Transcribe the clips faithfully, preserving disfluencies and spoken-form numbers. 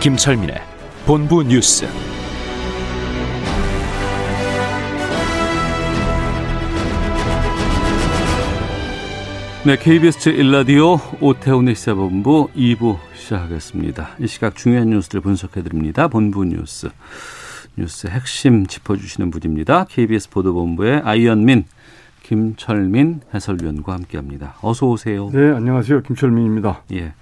김철민의 본부 뉴스. 네, 케이비에스 제일 라디오 오태훈의 시사본부 이 부 시작하겠습니다. 이 시각 중요한 뉴스들을 분석해드립니다. 본부 뉴스. 뉴스 핵심 짚어주시는 분입니다. 케이비에스 보도본부의 아이언민, 김철민 해설위원과 함께합니다. 어서 오세요. 네, 안녕하세요. 김철민입니다. 예,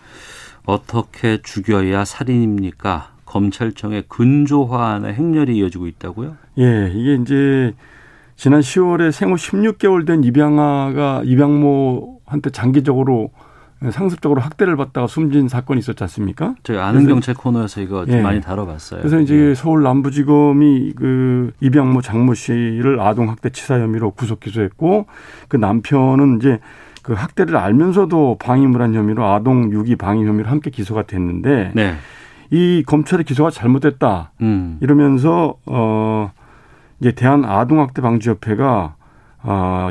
어떻게 죽여야 살인입니까? 검찰청의 근조화나 행렬이 이어지고 있다고요? 예, 이게 이제 지난 시월에 생후 십육 개월 된 입양아가 입양모한테 장기적으로 상습적으로 학대를 받다가 숨진 사건이 있었지 않습니까? 저희 아는 경찰 코너에서 이거 예. 많이 다뤄봤어요. 그래서 이제 예. 서울 남부지검이 그 입양모 장모 씨를 아동학대 치사 혐의로 구속 기소했고, 그 남편은 이제 그 학대를 알면서도 방임을한 혐의로 아동 유기 방임 혐의로 함께 기소가 됐는데 네. 이 검찰의 기소가 잘못됐다 음. 이러면서 어. 이제 대한아동학대방지협회가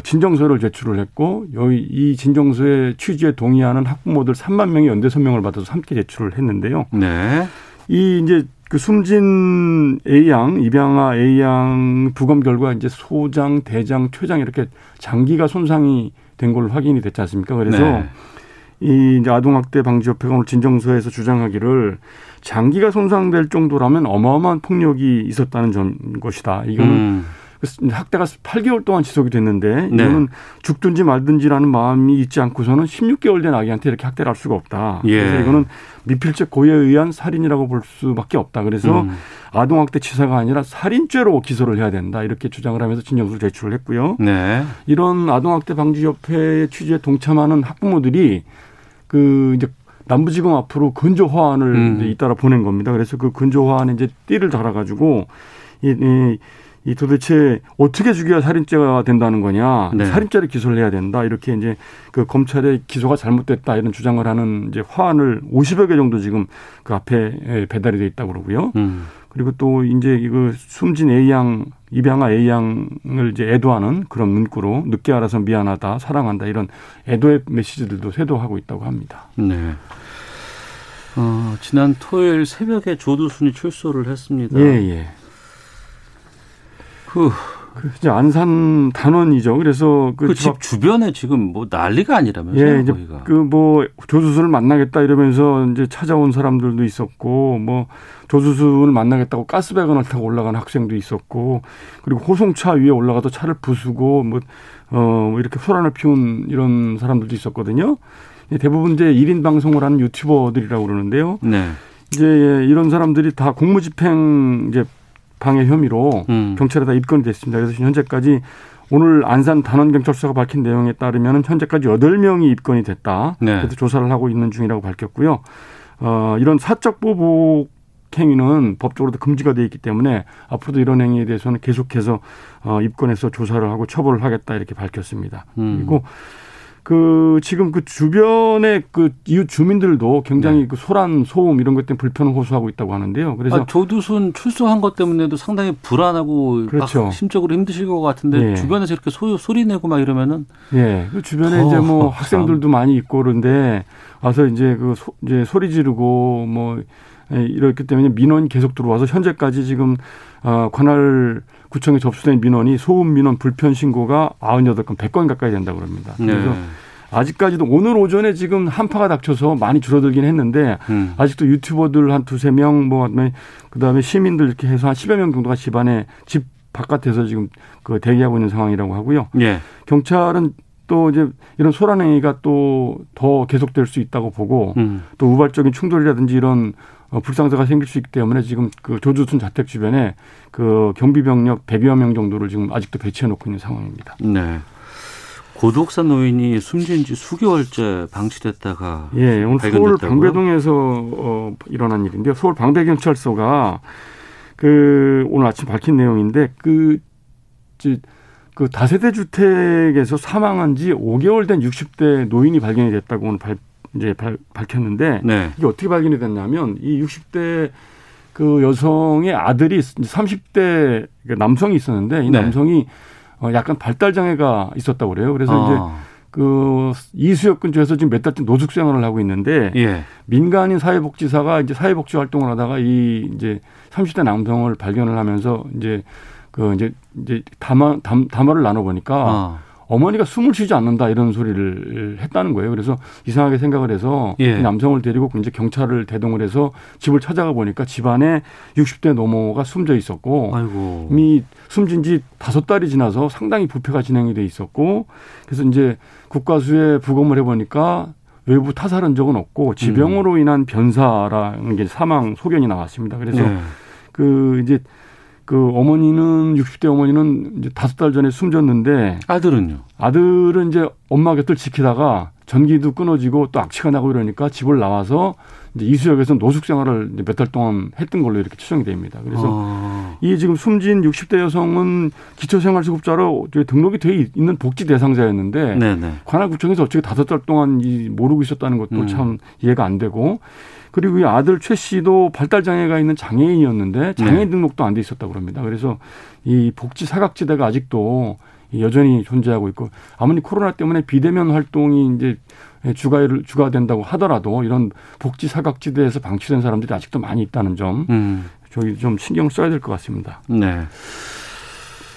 진정서를 제출을 했고, 여기 이 진정서의 취지에 동의하는 학부모들 삼만 명이 연대 서명을 받아서 함께 제출을 했는데요. 네. 이 이제 그 숨진 A양, 입양아 A양 부검 결과 이제 소장, 대장, 췌장 이렇게 장기가 손상이 된 걸로 확인이 됐지 않습니까? 그래서 네. 이 이제 아동학대방지협회가 오늘 진정서에서 주장하기를 장기가 손상될 정도라면 어마어마한 폭력이 있었다는 점, 것이다. 이거는 음. 학대가 팔 개월 동안 지속이 됐는데 네. 이거는 죽든지 말든지라는 마음이 있지 않고서는 십육 개월 된 아기한테 이렇게 학대를 할 수가 없다. 예. 그래서 이거는 미필적 고의에 의한 살인이라고 볼 수밖에 없다. 그래서 음. 아동학대 치사가 아니라 살인죄로 기소를 해야 된다. 이렇게 주장을 하면서 진정서를 제출을 했고요. 네. 이런 아동학대 방지협회의 취지에 동참하는 학부모들이 그 이제 남부지검 앞으로 근조화환을 음. 잇따라 보낸 겁니다. 그래서 그 근조화환에 이제 띠를 달아가지고 이, 이, 이 도대체 어떻게 죽여야 살인죄가 된다는 거냐, 네. 살인죄를 기소를 해야 된다, 이렇게 이제 그 검찰의 기소가 잘못됐다 이런 주장을 하는 이제 화환을 오십여 개 정도 지금 그 앞에 배달이 돼 있다고 그러고요. 음. 그리고 또 이제 이거 숨진 A양, 입양아 A양을 이제 애도하는 그런 문구로 늦게 알아서 미안하다, 사랑한다 이런 애도의 메시지들도 쇄도하고 있다고 합니다. 네. 어, 지난 토요일 새벽에 조두순이 출소를 했습니다. 예, 예. 그 이제 안산 단원이죠. 그래서 그 집 주변에 지금 뭐 난리가 아니라면서요. 예, 이제 그 뭐 조두순을 만나겠다 이러면서 이제 찾아온 사람들도 있었고, 뭐 조두순을 만나겠다고 가스배관을 타고 올라간 학생도 있었고, 그리고 호송차 위에 올라가서 차를 부수고 뭐 어 이렇게 소란을 피운 이런 사람들도 있었거든요. 대부분 이제 일 인 방송을 하는 유튜버들이라고 그러는데요. 네. 이제 이런 사람들이 다 공무집행 이제 방해 혐의로 음. 경찰에다 입건이 됐습니다. 그래서 현재까지 오늘 안산 단원경찰서가 밝힌 내용에 따르면 현재까지 여덟 명이 입건이 됐다. 네. 그래서 조사를 하고 있는 중이라고 밝혔고요. 어, 이런 사적 보복 행위는 법적으로도 금지가 되어 있기 때문에 앞으로도 이런 행위에 대해서는 계속해서 어, 입건해서 조사를 하고 처벌을 하겠다 이렇게 밝혔습니다. 음. 그리고 그 지금 그 주변의 그 이웃 주민들도 굉장히 네. 그 소란, 소음 이런 것 때문에 불편을 호소하고 있다고 하는데요. 그래서 아, 조두순 출소한 것 때문에도 상당히 불안하고 그렇죠. 막 심적으로 힘드실 것 같은데 네. 주변에서 이렇게 소, 소리 내고 막 이러면은 예, 네. 주변에 어, 이제 뭐 학생들도 많이 있고 그런데 와서 이제 그 소, 이제 소리 지르고 뭐 이렇기 때문에 민원이 계속 들어와서 현재까지 지금 관할 구청에 접수된 민원이 소음 민원 불편 신고가 구십팔 건, 백 건 가까이 된다고 합니다. 그래서 네. 아직까지도 오늘 오전에 지금 한파가 닥쳐서 많이 줄어들긴 했는데 음. 아직도 유튜버들 한 두세 명, 뭐 그다음에 시민들 이렇게 해서 한 십여 명 정도가 집안에 집 바깥에서 지금 그 대기하고 있는 상황이라고 하고요. 네. 경찰은 또 이제 이런 소란 행위가 또 더 계속될 수 있다고 보고 음. 또 우발적인 충돌이라든지 이런 어, 불상사가 생길 수 있기 때문에 지금 그 조두순 자택 주변에 그 경비병력 백여 명 정도를 지금 아직도 배치해 놓고 있는 상황입니다. 네. 고독사 노인이 숨진 지 수개월째 방치됐다가 예, 오늘 발견됐다고요? 서울 방배동에서 어, 일어난 일인데요. 서울 방배경찰서가 그 오늘 아침 밝힌 내용인데 그, 그 다세대 주택에서 사망한 지 오개월 된 육십대 노인이 발견이 됐다고 오늘 발, 이제 발, 밝혔는데 네. 이게 어떻게 발견이 됐냐면 이 육십대 그 여성의 아들이 삼십대 남성이 있었는데 이 네. 남성이 어 약간 발달 장애가 있었다고 그래요. 그래서 아. 이제 그 이수역 근처에서 지금 몇 달째 노숙 생활을 하고 있는데 예. 민간인 사회복지사가 이제 사회복지 활동을 하다가 이 이제 삼십대 남성을 발견을 하면서 이제 그 이제 이제 담화 담, 담화를 나눠 보니까 아. 어머니가 숨을 쉬지 않는다 이런 소리를 했다는 거예요. 그래서 이상하게 생각을 해서 예. 이 남성을 데리고 이제 경찰을 대동을 해서 집을 찾아가 보니까 집안에 육십대 노모가 숨져 있었고 아이고. 이미 숨진 지 다섯 달이 지나서 상당히 부패가 진행이 돼 있었고 그래서 이제 국과수에 부검을 해보니까 외부 타살 흔적은 없고 지병으로 인한 변사라는 게 사망 소견이 나왔습니다. 그래서 예. 그 이제 그 어머니는 육십대 어머니는 이제 다섯 달 전에 숨졌는데 아들은요? 아들은 이제 엄마 곁을 지키다가 전기도 끊어지고 또 악취가 나고 이러니까 집을 나와서 이제 이수역에서 노숙 생활을 몇 달 동안 했던 걸로 이렇게 추정이 됩니다. 그래서 아. 이 지금 숨진 육십대 여성은 기초생활수급자로 등록이 돼 있는 복지 대상자였는데 네네. 관할구청에서 어떻게 다섯 달 동안 이 모르고 있었다는 것도 음. 참 이해가 안 되고. 그리고 이 아들 최 씨도 발달 장애가 있는 장애인이었는데 장애인 등록도 안 돼 있었다고 합니다. 그래서 이 복지 사각지대가 아직도 여전히 존재하고 있고 아무리 코로나 때문에 비대면 활동이 이제 주가를 주가 된다고 하더라도 이런 복지 사각지대에서 방치된 사람들이 아직도 많이 있다는 점 음. 저희 좀 신경 써야 될 것 같습니다. 네.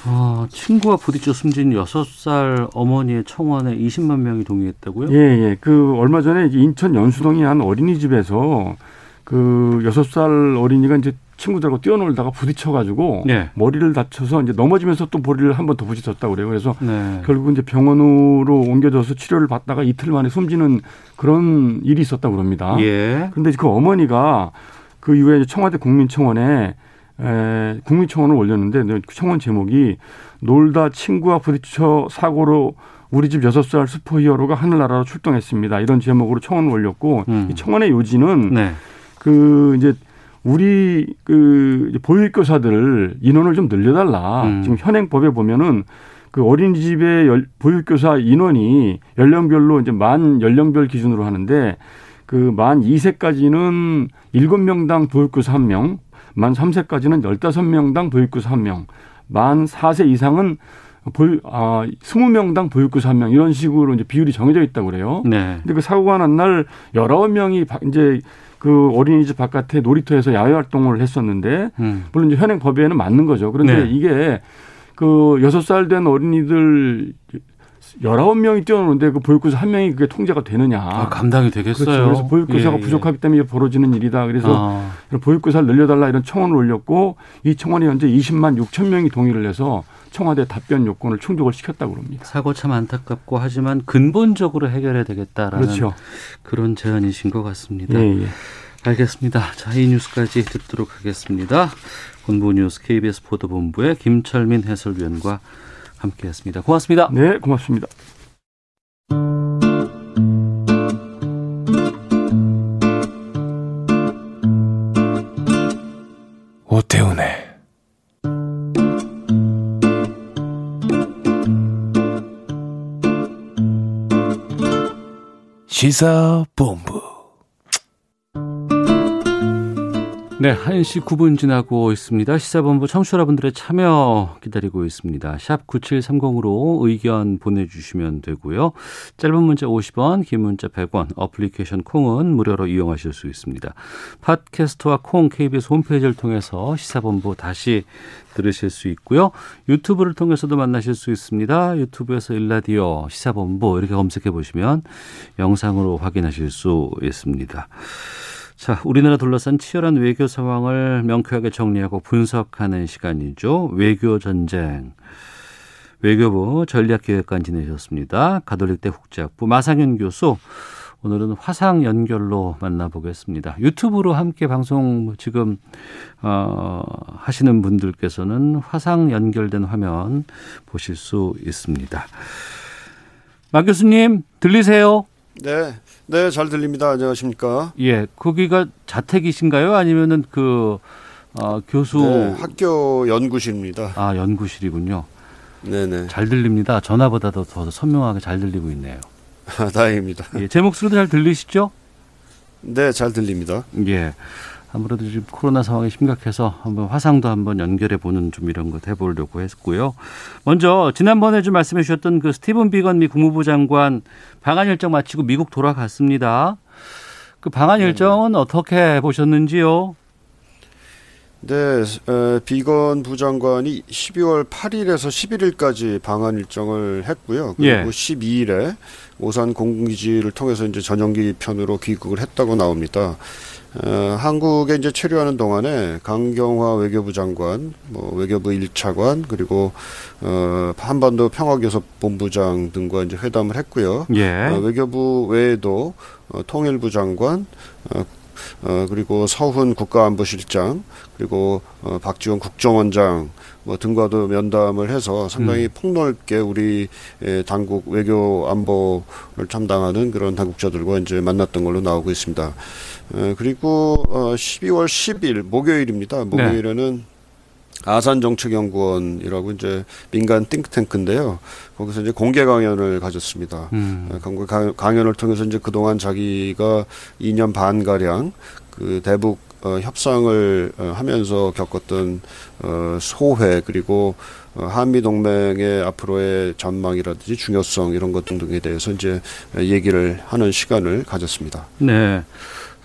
아, 친구와 부딪혀 숨진 여섯 살 어머니의 청원에 이십만 명이 동의했다고요? 예, 예. 그, 얼마 전에 인천 연수동의 한 어린이집에서 그 여섯 살 어린이가 이제 친구들하고 뛰어놀다가 부딪혀가지고 네. 머리를 다쳐서 이제 넘어지면서 또 머리를 한 번 더 부딪혔다고 그래요. 그래서 네. 결국 이제 병원으로 옮겨져서 치료를 받다가 이틀 만에 숨지는 그런 일이 있었다고 그럽니다. 예. 그런데 그 어머니가 그 이후에 청와대 국민청원에 에, 국민청원을 올렸는데 청원 제목이 놀다 친구와 부딪혀 사고로 우리 집 여섯 살 슈퍼히어로가 하늘나라로 출동했습니다. 이런 제목으로 청원을 올렸고 음. 이 청원의 요지는 네. 그 이제 우리 그 보육교사들 인원을 좀 늘려달라. 음. 지금 현행법에 보면은 그 어린이집의 열, 보육교사 인원이 연령별로 이제 만 연령별 기준으로 하는데 그 만 두 세까지는 일곱 명당 보육교사 한 명. 만 세 세까지는 열다섯 명당 보육교사 한 명, 만 네 세 이상은 보육, 아, 이십 명당 보육교사 한 명, 이런 식으로 이제 비율이 정해져 있다고 그래요. 네. 근데 그 사고가 난 날 열아홉 명이 이제 그 어린이집 바깥에 놀이터에서 야외 활동을 했었는데, 음. 물론 이제 현행 법에는 맞는 거죠. 그런데 네. 이게 그 여섯 살 된 어린이들 열아홉 명이 뛰어노는데 그 보육교사 한 명이 그게 통제가 되느냐. 아, 감당이 되겠어요. 그렇죠. 그래서 보육교사가 예, 부족하기 예. 때문에 벌어지는 일이다. 그래서 아. 이런 보육교사를 늘려달라 이런 청원을 올렸고 이 청원이 현재 이십만 육천 명이 동의를 해서 청와대 답변 요건을 충족을 시켰다고 합니다. 사고 참 안타깝고 하지만 근본적으로 해결해야 되겠다라는 그렇죠. 그런 제안이신 것 같습니다. 예, 예. 알겠습니다. 자, 이 뉴스까지 듣도록 하겠습니다. 본부 뉴스 케이비에스 보도본부의 김철민 해설위원과 함께했습니다. 고맙습니다. 네, 고맙습니다. 오태훈의 시사본부. 네, 한 시 구 분 지나고 있습니다. 시사본부 청취자 여러분들의 참여 기다리고 있습니다. 샵 구칠삼공으로 의견 보내주시면 되고요. 짧은 문자 오십 원, 긴 문자 백 원, 어플리케이션 콩은 무료로 이용하실 수 있습니다. 팟캐스트와 콩 케이비에스 홈페이지를 통해서 시사본부 다시 들으실 수 있고요. 유튜브를 통해서도 만나실 수 있습니다. 유튜브에서 일라디오 시사본부 이렇게 검색해 보시면 영상으로 확인하실 수 있습니다. 자, 우리나라 둘러싼 치열한 외교 상황을 명쾌하게 정리하고 분석하는 시간이죠. 외교 전쟁. 외교부 전략기획관 지내셨습니다. 가톨릭대 국제학부 마상윤 교수. 오늘은 화상 연결로 만나보겠습니다. 유튜브로 함께 방송 지금 어, 하시는 분들께서는 화상 연결된 화면 보실 수 있습니다. 마 교수님 들리세요? 네, 네, 잘 들립니다. 안녕하십니까? 예, 거기가 자택이신가요? 아니면은 그 어, 교수 네, 학교 연구실입니다. 아, 연구실이군요. 네네. 잘 들립니다. 전화보다도 더 선명하게 잘 들리고 있네요. 아, 다행입니다. 예, 제 목소리도 잘 들리시죠? 네, 잘 들립니다. 예. 아무래도 지금 코로나 상황이 심각해서 한번 화상도 한번 연결해 보는 좀 이런 것 해보려고 했고요. 먼저 지난번에 좀 말씀해 주셨던 그 스티븐 비건 미 국무부 장관 방한 일정 마치고 미국 돌아갔습니다. 그 방한 일정은 네. 어떻게 보셨는지요? 네, 비건 부장관이 십이월 팔일에서 십일일까지 방한 일정을 했고요. 그리고 예. 십이일에 오산 공군기지를 통해서 이제 전용기 편으로 귀국을 했다고 나옵니다. 어, 한국에 이제 체류하는 동안에 강경화 외교부 장관, 뭐 외교부 일 차관 그리고 어, 한반도 평화교섭 본부장 등과 이제 회담을 했고요. 예. 어, 외교부 외에도 어, 통일부 장관, 어, 어, 그리고 서훈 국가안보실장, 그리고 어, 박지원 국정원장 뭐 등과도 면담을 해서 상당히 음. 폭넓게 우리 당국 외교 안보를 담당하는 그런 당국자들과 이제 만났던 걸로 나오고 있습니다. 어, 그리고 어, 십이월 십일 목요일입니다. 목요일에는 네. 아산정책연구원이라고 이제 민간 띵크탱크인데요. 거기서 이제 공개 강연을 가졌습니다. 음. 공개 강연을 통해서 이제 그동안 자기가 이 년 반가량 그 대북 어, 협상을 하면서 겪었던 어, 소회 그리고 어, 한미동맹의 앞으로의 전망이라든지 중요성 이런 것 등등에 대해서 이제 얘기를 하는 시간을 가졌습니다. 네.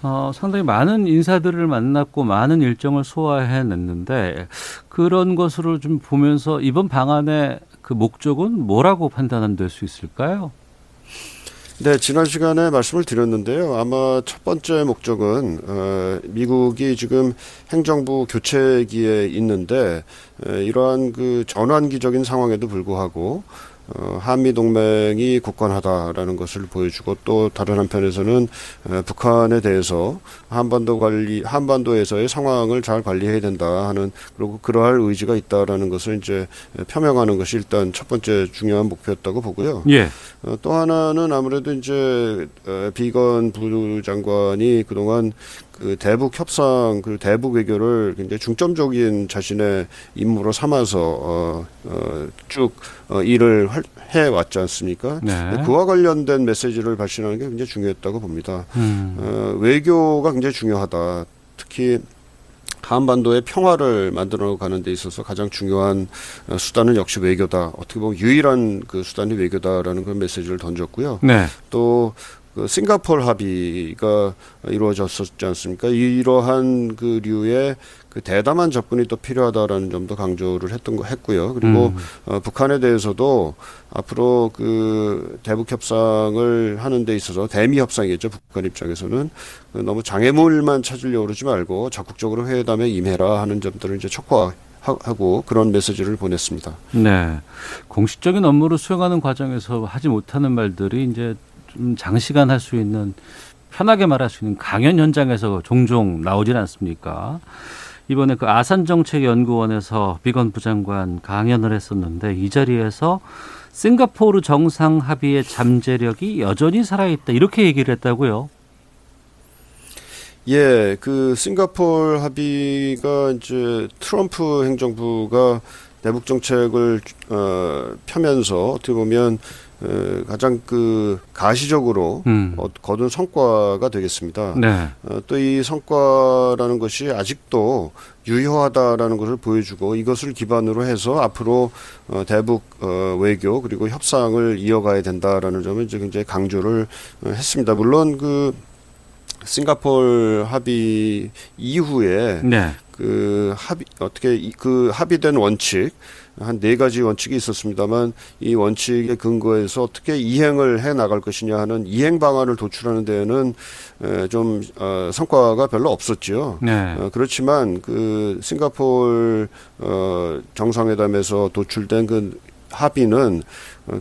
어, 상당히 많은 인사들을 만났고 많은 일정을 소화해냈는데 그런 것으로 좀 보면서 이번 방안의 그 목적은 뭐라고 판단하면 될 수 있을까요? 네, 지난 시간에 말씀을 드렸는데요. 아마 첫 번째 목적은 어, 미국이 지금 행정부 교체기에 있는데 에, 이러한 그 전환기적인 상황에도 불구하고 어, 한미동맹이 굳건하다라는 것을 보여주고 또 다른 한편에서는 에, 북한에 대해서 한반도 관리, 한반도에서의 상황을 잘 관리해야 된다 하는 그리고 그러할 의지가 있다라는 것을 이제 표명하는 것이 일단 첫 번째 중요한 목표였다고 보고요. 예. 어, 또 하나는 아무래도 이제 에, 비건 부장관이 그동안 그 대북 협상, 그 대북 외교를 굉장히 중점적인 자신의 임무로 삼아서 어, 어, 쭉 어, 일을 활, 해왔지 않습니까? 네. 그와 관련된 메시지를 발신하는 게 굉장히 중요했다고 봅니다. 음. 어, 외교가 굉장히 중요하다. 특히 한반도의 평화를 만들어 가는 데 있어서 가장 중요한 수단은 역시 외교다. 어떻게 보면 유일한 그 수단이 외교다라는 그런 메시지를 던졌고요. 네. 또 그 싱가포르 합의가 이루어졌었지 않습니까? 이러한 그 류의 그 대담한 접근이 또 필요하다라는 점도 강조를 했던 거 했고요. 그리고 음. 어, 북한에 대해서도 앞으로 그 대북 협상을 하는 데 있어서 대미 협상이겠죠. 북한 입장에서는 너무 장애물만 찾으려고 그러지 말고 적극적으로 회담에 임해라 하는 점들을 이제 촉구하. 하고 그런 메시지를 보냈습니다. 네, 공식적인 업무를 수행하는 과정에서 하지 못하는 말들이 이제 좀 장시간 할 수 있는 편하게 말할 수 있는 강연 현장에서 종종 나오질 않습니까? 이번에 그 아산정책연구원에서 비건 부장관 강연을 했었는데 이 자리에서 싱가포르 정상 합의의 잠재력이 여전히 살아있다 이렇게 얘기를 했다고요. 예, 그 싱가포르 합의가 이제 트럼프 행정부가 대북 정책을 어, 펴면서 어떻게 보면 어, 가장 그 가시적으로 음. 어, 거둔 성과가 되겠습니다. 네. 어, 또 이 성과라는 것이 아직도 유효하다라는 것을 보여주고 이것을 기반으로 해서 앞으로 어, 대북 어, 외교 그리고 협상을 이어가야 된다라는 점을 이제 굉장히 강조를 어, 했습니다. 물론 그 싱가포르 합의 이후에 네. 그 합의 어떻게 그 합의된 원칙 한 네 가지 원칙이 있었습니다만 이 원칙에 근거해서 어떻게 이행을 해 나갈 것이냐 하는 이행 방안을 도출하는 데에는 좀 성과가 별로 없었지요. 네. 그렇지만 그 싱가포르 정상회담에서 도출된 그 합의는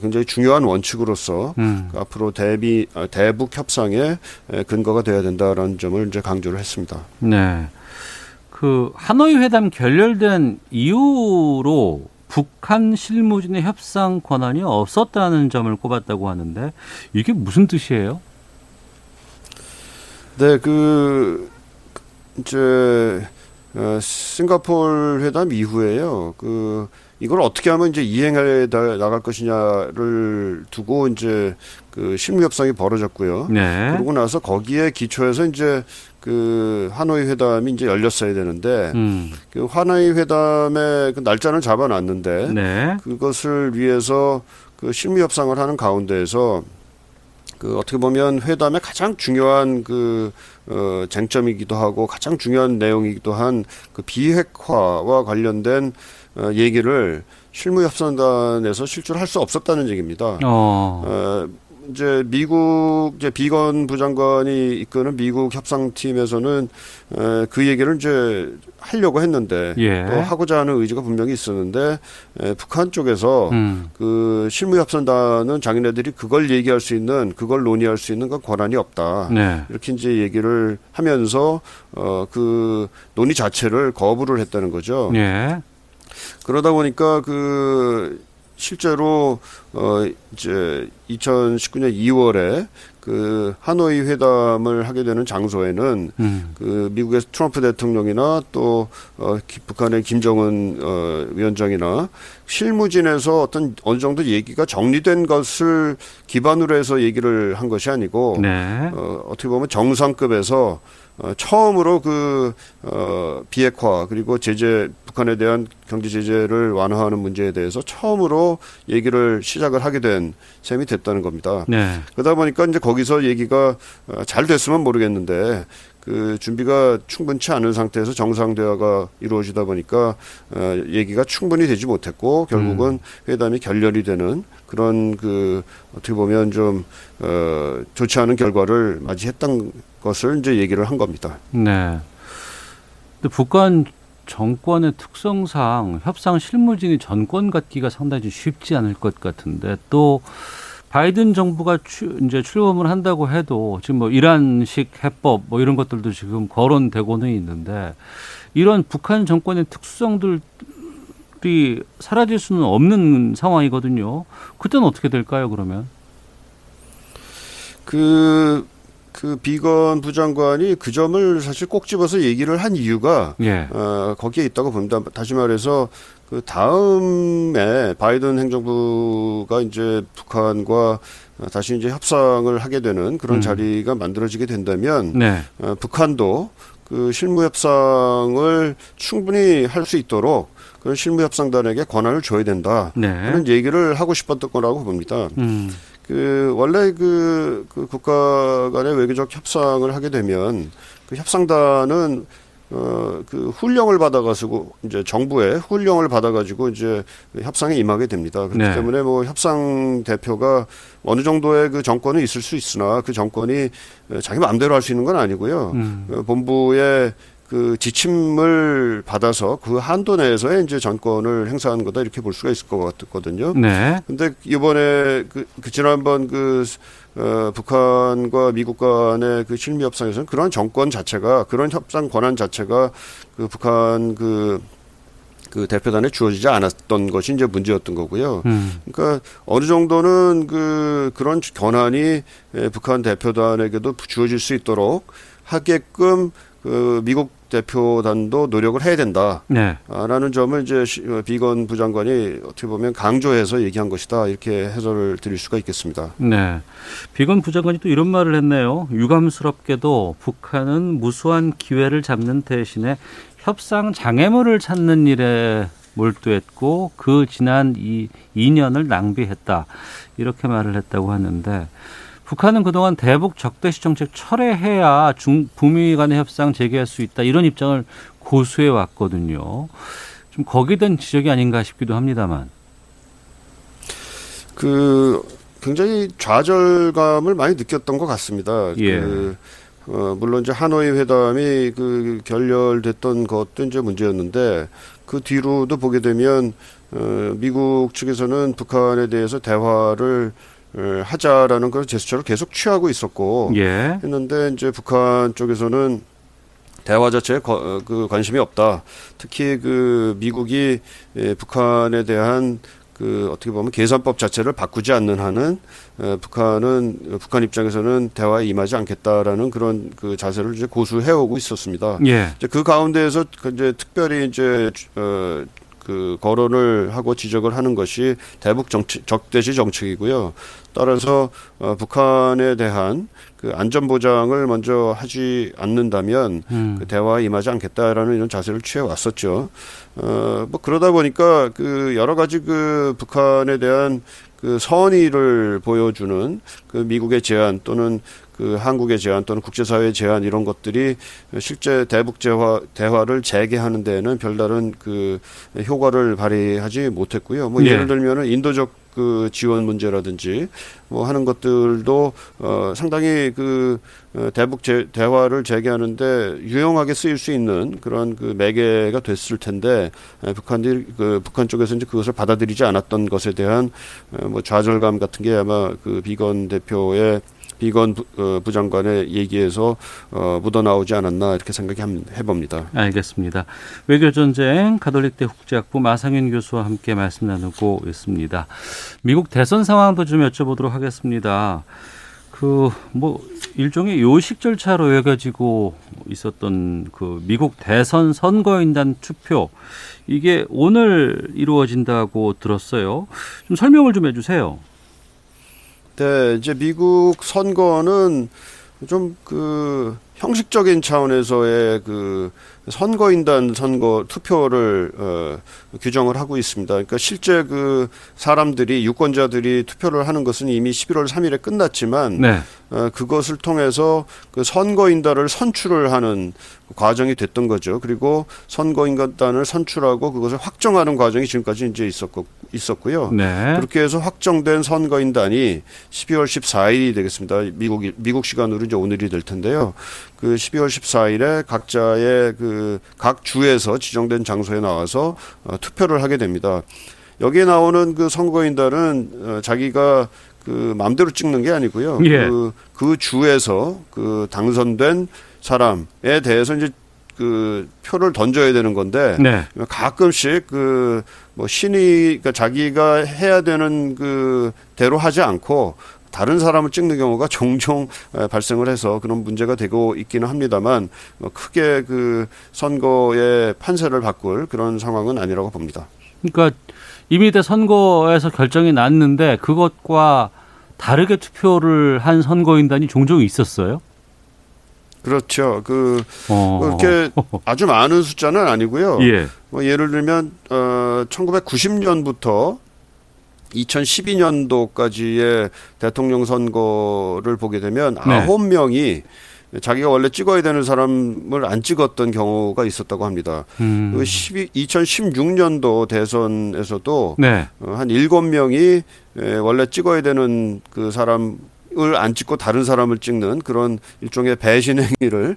굉장히 중요한 원칙으로서 음. 앞으로 대비 대북 협상의 근거가 되어야 된다라는 점을 이제 강조를 했습니다. 네. 그 하노이 회담 결렬된 이후로 북한 실무진의 협상 권한이 없었다는 점을 꼽았다고 하는데 이게 무슨 뜻이에요? 네, 그 이제 어, 싱가포르 회담 이후에요. 그 이걸 어떻게 하면 이제 이행해 나갈 것이냐를 두고 이제 그 실무 협상이 벌어졌고요. 네. 그러고 나서 거기에 기초해서 이제 그 하노이 회담이 이제 열렸어야 되는데 음. 그 하노이 회담의 그 날짜는 잡아놨는데 네. 그것을 위해서 그 실무 협상을 하는 가운데에서 그 어떻게 보면 회담의 가장 중요한 그 어, 쟁점이기도 하고 가장 중요한 내용이기도 한 그 비핵화와 관련된 어, 얘기를 실무협상단에서 실질 할 수 없었다는 얘기입니다. 어. 어, 이제 미국 이제 비건 부장관이 이끄는 미국 협상팀에서는 에, 그 얘기를 이제 하려고 했는데 예. 또 하고자 하는 의지가 분명히 있었는데 에, 북한 쪽에서 음. 그 실무협상단은 자기네들이 그걸 얘기할 수 있는 그걸 논의할 수 있는 건 권한이 없다. 네. 이렇게 이제 얘기를 하면서 어, 그 논의 자체를 거부를 했다는 거죠. 예. 그러다 보니까 그 실제로 어 이제 이천십구 년 이월에 그 하노이 회담을 하게 되는 장소에는 음. 그 미국의 트럼프 대통령이나 또 어 북한의 김정은 어 위원장이나 실무진에서 어떤 어느 정도 얘기가 정리된 것을 기반으로 해서 얘기를 한 것이 아니고 네. 어 어떻게 보면 정상급에서 어, 처음으로 그, 어, 비핵화, 그리고 제재, 북한에 대한 경제 제재를 완화하는 문제에 대해서 처음으로 얘기를 시작을 하게 된 셈이 됐다는 겁니다. 네. 그러다 보니까 이제 거기서 얘기가 어, 잘 됐으면 모르겠는데, 그 준비가 충분치 않은 상태에서 정상 대화가 이루어지다 보니까 어, 얘기가 충분히 되지 못했고 결국은 음. 회담이 결렬이 되는 그런 그 어떻게 보면 좀 어, 좋지 않은 결과를 맞이했던 것을 이제 얘기를 한 겁니다. 네. 근데 북한 정권의 특성상 협상 실무진이 전권 갖기가 상당히 쉽지 않을 것 같은데 또. 바이든 정부가 추, 이제 출범을 한다고 해도 지금 뭐 이란식 해법 뭐 이런 것들도 지금 거론되고는 있는데 이런 북한 정권의 특수성들이 사라질 수는 없는 상황이거든요. 그때는 어떻게 될까요, 그러면? 그, 그 비건 부장관이 그 점을 사실 꼭 집어서 얘기를 한 이유가 예. 어, 거기에 있다고 봅니다. 다시 말해서 그 다음에 바이든 행정부가 이제 북한과 다시 이제 협상을 하게 되는 그런 음. 자리가 만들어지게 된다면 네. 어, 북한도 그 실무 협상을 충분히 할 수 있도록 그런 실무 협상단에게 권한을 줘야 된다. 네. 하는 얘기를 하고 싶었던 거라고 봅니다. 음. 그 원래 그, 그 국가 간의 외교적 협상을 하게 되면 그 협상단은 어, 그 훈령을 받아가지고 이제 정부의 훈령을 받아가지고 이제 협상에 임하게 됩니다. 그렇기 네. 때문에 뭐 협상 대표가 어느 정도의 그 정권은 있을 수 있으나 그 정권이 자기 마음대로 할 수 있는 건 아니고요. 음. 그 본부의 그 지침을 받아서 그 한도 내에서의 이제 전권을 행사하는 거다 이렇게 볼 수가 있을 것 같거든요. 네. 근데 이번에 그, 그 지난번 그 어, 북한과 미국 간의 그 실무 협상에서는 그런 정권 자체가 그런 협상 권한 자체가 그 북한 그, 그 대표단에 주어지지 않았던 것이 이제 문제였던 거고요. 음. 그러니까 어느 정도는 그 그런 권한이 북한 대표단에게도 주어질 수 있도록 하게끔 그 미국 대표단도 노력을 해야 된다라는 네. 점을 이제 비건 부장관이 어떻게 보면 강조해서 얘기한 것이다 이렇게 해설을 드릴 수가 있겠습니다. 네, 비건 부장관이 또 이런 말을 했네요. 유감스럽게도 북한은 무수한 기회를 잡는 대신에 협상 장애물을 찾는 일에 몰두했고 그 지난 이 이 년을 낭비했다 이렇게 말을 했다고 하는데. 북한은 그동안 대북 적대시 정책 철회해야 중, 북미 간의 협상 재개할 수 있다. 이런 입장을 고수해 왔거든요. 좀 거기에 대한 지적이 아닌가 싶기도 합니다만. 그 굉장히 좌절감을 많이 느꼈던 것 같습니다. 예. 그, 어, 물론 이제 하노이 회담이 그 결렬됐던 것도 이제 문제였는데 그 뒤로도 보게 되면 어, 미국 측에서는 북한에 대해서 대화를 하자라는 그런 제스처를 계속 취하고 있었고, 예. 했는데 이제 북한 쪽에서는 대화 자체에 거, 그 관심이 없다. 특히 그 미국이 예, 북한에 대한 그 어떻게 보면 계산법 자체를 바꾸지 않는 한은 에, 북한은 북한 입장에서는 대화에 임하지 않겠다라는 그런 그 자세를 이제 고수해오고 있었습니다. 예. 이제 그 가운데에서 이제 특별히 이제 어, 그 거론을 하고 지적을 하는 것이 대북 정치, 적대시 정책이고요. 따라서 어, 북한에 대한 그 안전 보장을 먼저 하지 않는다면 음. 그 대화에 임하지 않겠다라는 이런 자세를 취해 왔었죠. 어, 뭐 그러다 보니까 그 여러 가지 그 북한에 대한 그 선의를 보여주는 그 미국의 제안 또는 그 한국의 제안 또는 국제사회의 제안 이런 것들이 실제 대북 대화, 대화를 재개하는 데에는 별다른 그 효과를 발휘하지 못했고요. 뭐 예. 예를 들면은 인도적 그 지원 문제라든지 뭐 하는 것들도 어 상당히 그 대북 제, 대화를 재개하는데 유용하게 쓰일 수 있는 그런 그 매개가 됐을 텐데 북한들 그 북한 쪽에서 이제 그것을 받아들이지 않았던 것에 대한 뭐 좌절감 같은 게 아마 그 비건 대표의 비건 부, 어, 부장관의 얘기에서 어, 묻어나오지 않았나 이렇게 생각해봅니다. 알겠습니다. 외교전쟁 가톨릭대 국제학부 마상윤 교수와 함께 말씀 나누고 있습니다. 미국 대선 상황도 좀 여쭤보도록 하겠습니다. 그 뭐 일종의 요식 절차로 여겨지고 있었던 그 미국 대선 선거인단 투표 이게 오늘 이루어진다고 들었어요. 좀 설명을 좀 해주세요. 네, 이제 미국 선거는 좀 그 형식적인 차원에서의 그 선거인단 선거 투표를 어, 규정을 하고 있습니다. 그러니까 실제 그 사람들이 유권자들이 투표를 하는 것은 이미 십일월 삼일에 끝났지만 네. 어, 그것을 통해서 그 선거인단을 선출을 하는 과정이 됐던 거죠. 그리고 선거인단을 선출하고 그것을 확정하는 과정이 지금까지 이제 있었고, 있었고요. 네. 그렇게 해서 확정된 선거인단이 십이월 십사일이 되겠습니다. 미국 미국 시간으로 이제 오늘이 될 텐데요. 그 십이월 십사일에 각자의 그 각 주에서 지정된 장소에 나와서 투표를 하게 됩니다. 여기에 나오는 그 선거인단은 자기가 그 마음대로 찍는 게 아니고요. 예. 그, 그 주에서 그 당선된 사람에 대해서 이제 그 표를 던져야 되는 건데 네. 가끔씩 그 뭐 신이 그러니까 자기가 해야 되는 그 대로 하지 않고. 다른 사람을 찍는 경우가 종종 발생을 해서 그런 문제가 되고 있기는 합니다만 크게 그 선거의 판세를 바꿀 그런 상황은 아니라고 봅니다. 그러니까 이미 대 선거에서 결정이 났는데 그것과 다르게 투표를 한 선거인단이 종종 있었어요? 그렇죠. 그 어. 그렇게 아주 많은 숫자는 아니고요. 예. 뭐 예를 들면 어, 천구백구십년부터 이천십이년도까지의 대통령 선거를 보게 되면 네. 아홉 명이 자기가 원래 찍어야 되는 사람을 안 찍었던 경우가 있었다고 합니다. 음. 이천십육년도 대선에서도 네. 한 일곱 명이 원래 찍어야 되는 그 사람 을 안 찍고 다른 사람을 찍는 그런 일종의 배신 행위를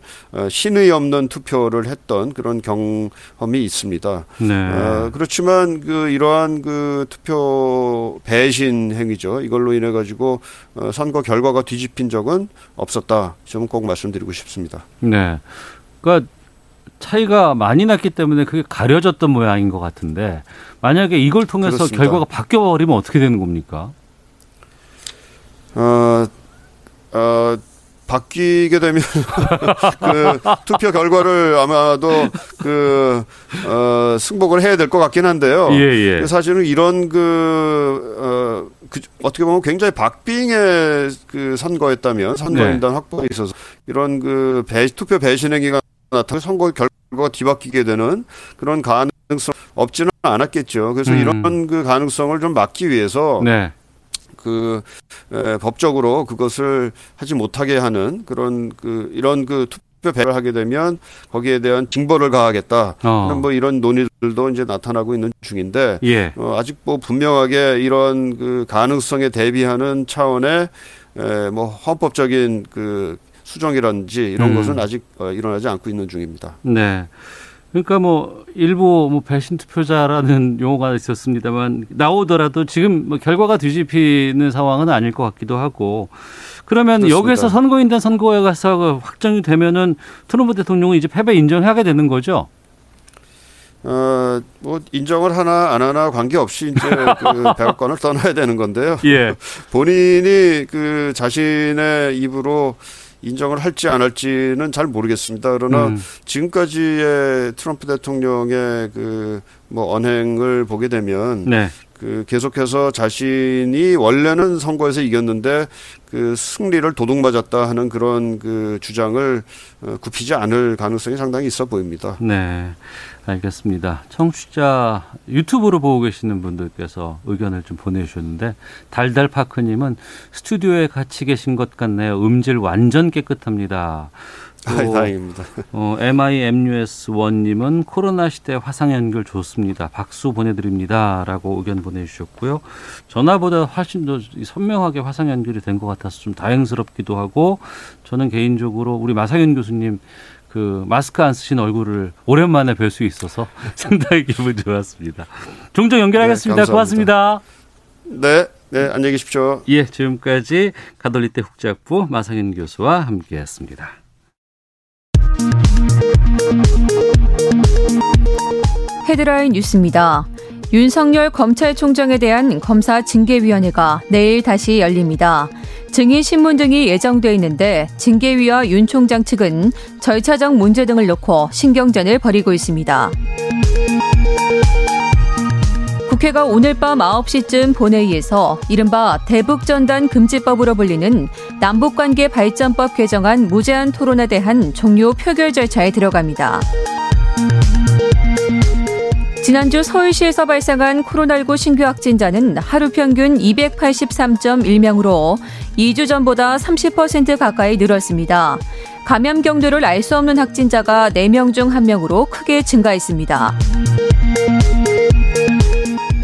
신의 없는 투표를 했던 그런 경험이 있습니다. 네. 어, 그렇지만 그 이러한 그 투표 배신 행위죠. 이걸로 인해 가지고 선거 결과가 뒤집힌 적은 없었다. 저는 꼭 말씀드리고 싶습니다. 네. 그러니까 차이가 많이 났기 때문에 그게 가려졌던 모양인 것 같은데 만약에 이걸 통해서 그렇습니다. 결과가 바뀌어버리면 어떻게 되는 겁니까? 어, 어, 바뀌게 되면, 그, 투표 결과를 아마도, 그, 어, 승복을 해야 될 것 같긴 한데요. 예, 예. 사실은 이런 그, 어, 그, 어떻게 보면 굉장히 박빙의 그 선거였다면, 선거인단 네. 확보에 있어서, 이런 그, 배, 투표 배신 행위가 나타나 선거 결과가 뒤바뀌게 되는 그런 가능성 없지는 않았겠죠. 그래서 음. 이런 그 가능성을 좀 막기 위해서, 네. 그 에, 법적으로 그것을 하지 못하게 하는 그런 그 이런 그 투표 배를 하게 되면 거기에 대한 징벌을 가하겠다. 어. 뭐 이런 논의들도 이제 나타나고 있는 중인데 예. 어, 아직 뭐 분명하게 이런 그 가능성에 대비하는 차원의 에, 뭐 헌법적인 그 수정이라든지 이런 음. 것은 아직 어, 일어나지 않고 있는 중입니다. 네. 그러니까 뭐 일부 뭐 배신 투표자라는 용어가 있었습니다만 나오더라도 지금 뭐 결과가 뒤집히는 상황은 아닐 것 같기도 하고 그러면 그렇습니다. 여기에서 선거인단 선거에서 확정이 되면은 트럼프 대통령은 이제 패배 인정하게 되는 거죠? 어, 뭐 인정을 하나 안 하나 관계없이 이제 그 백악관을 떠나야 되는 건데요. 예. 본인이 그 자신의 입으로 인정을 할지 안 할지는 잘 모르겠습니다. 그러나 음. 지금까지의 트럼프 대통령의 그 뭐 언행을 보게 되면 네. 그 계속해서 자신이 원래는 선거에서 이겼는데 그 승리를 도둑맞았다 하는 그런 그 주장을 굽히지 않을 가능성이 상당히 있어 보입니다. 네, 알겠습니다. 청취자 유튜브로 보고 계시는 분들께서 의견을 좀 보내주셨는데 달달파크님은 스튜디오에 같이 계신 것 같네요. 음질 완전 깨끗합니다. 아, 다행입니다. 어, 엠아이엠유에스원님은 코로나 시대 화상 연결 좋습니다. 박수 보내드립니다. 라고 의견 보내주셨고요. 전화보다 훨씬 더 선명하게 화상 연결이 된 것 같아서 좀 다행스럽기도 하고 저는 개인적으로 우리 마상윤 교수님 그 마스크 안 쓰신 얼굴을 오랜만에 뵐 수 있어서 상당히 기분 좋았습니다. 종종 연결하겠습니다. 네, 고맙습니다. 네, 네, 안녕히 계십시오. 예, 지금까지 가톨릭대 국제학부 마상윤 교수와 함께했습니다. 헤드라인 뉴스입니다. 윤석열 검찰총장에 대한 검사 징계위원회가 내일 다시 열립니다. 증인 신문 등이 예정돼 있는데 징계위와 윤 총장 측은 절차적 문제 등을 놓고 신경전을 벌이고 있습니다. 국회가 오늘 밤 아홉 시쯤 본회의에서 이른바 대북전단 금지법으로 불리는 남북관계 발전법 개정안 무제한 토론에 대한 종료 표결 절차에 들어갑니다. 지난주 서울시에서 발생한 코로나십구 신규 확진자는 하루 평균 이백팔십삼 점 일 명으로 이 주 전보다 삼십 퍼센트 가까이 늘었습니다. 감염 경로를 알 수 없는 확진자가 네 명 중 한 명으로 크게 증가했습니다.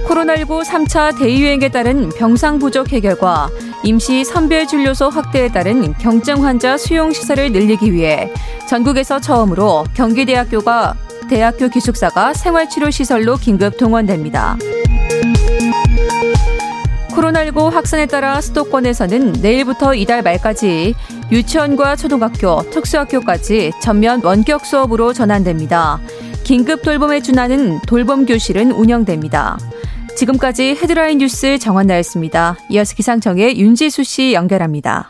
코로나십구 삼 차 대유행에 따른 병상 부족 해결과 임시 선별진료소 확대에 따른 경증 환자 수용시설을 늘리기 위해 전국에서 처음으로 경기대학교가 대학교 기숙사가 생활치료시설로 긴급 동원됩니다. 코로나십구 확산에 따라 수도권에서는 내일부터 이달 말까지 유치원과 초등학교, 특수학교까지 전면 원격 수업으로 전환됩니다. 긴급 돌봄에 준하는 돌봄 교실은 운영됩니다. 지금까지 헤드라인 뉴스 정한나였습니다. 이어서 기상청의 윤지수 씨 연결합니다.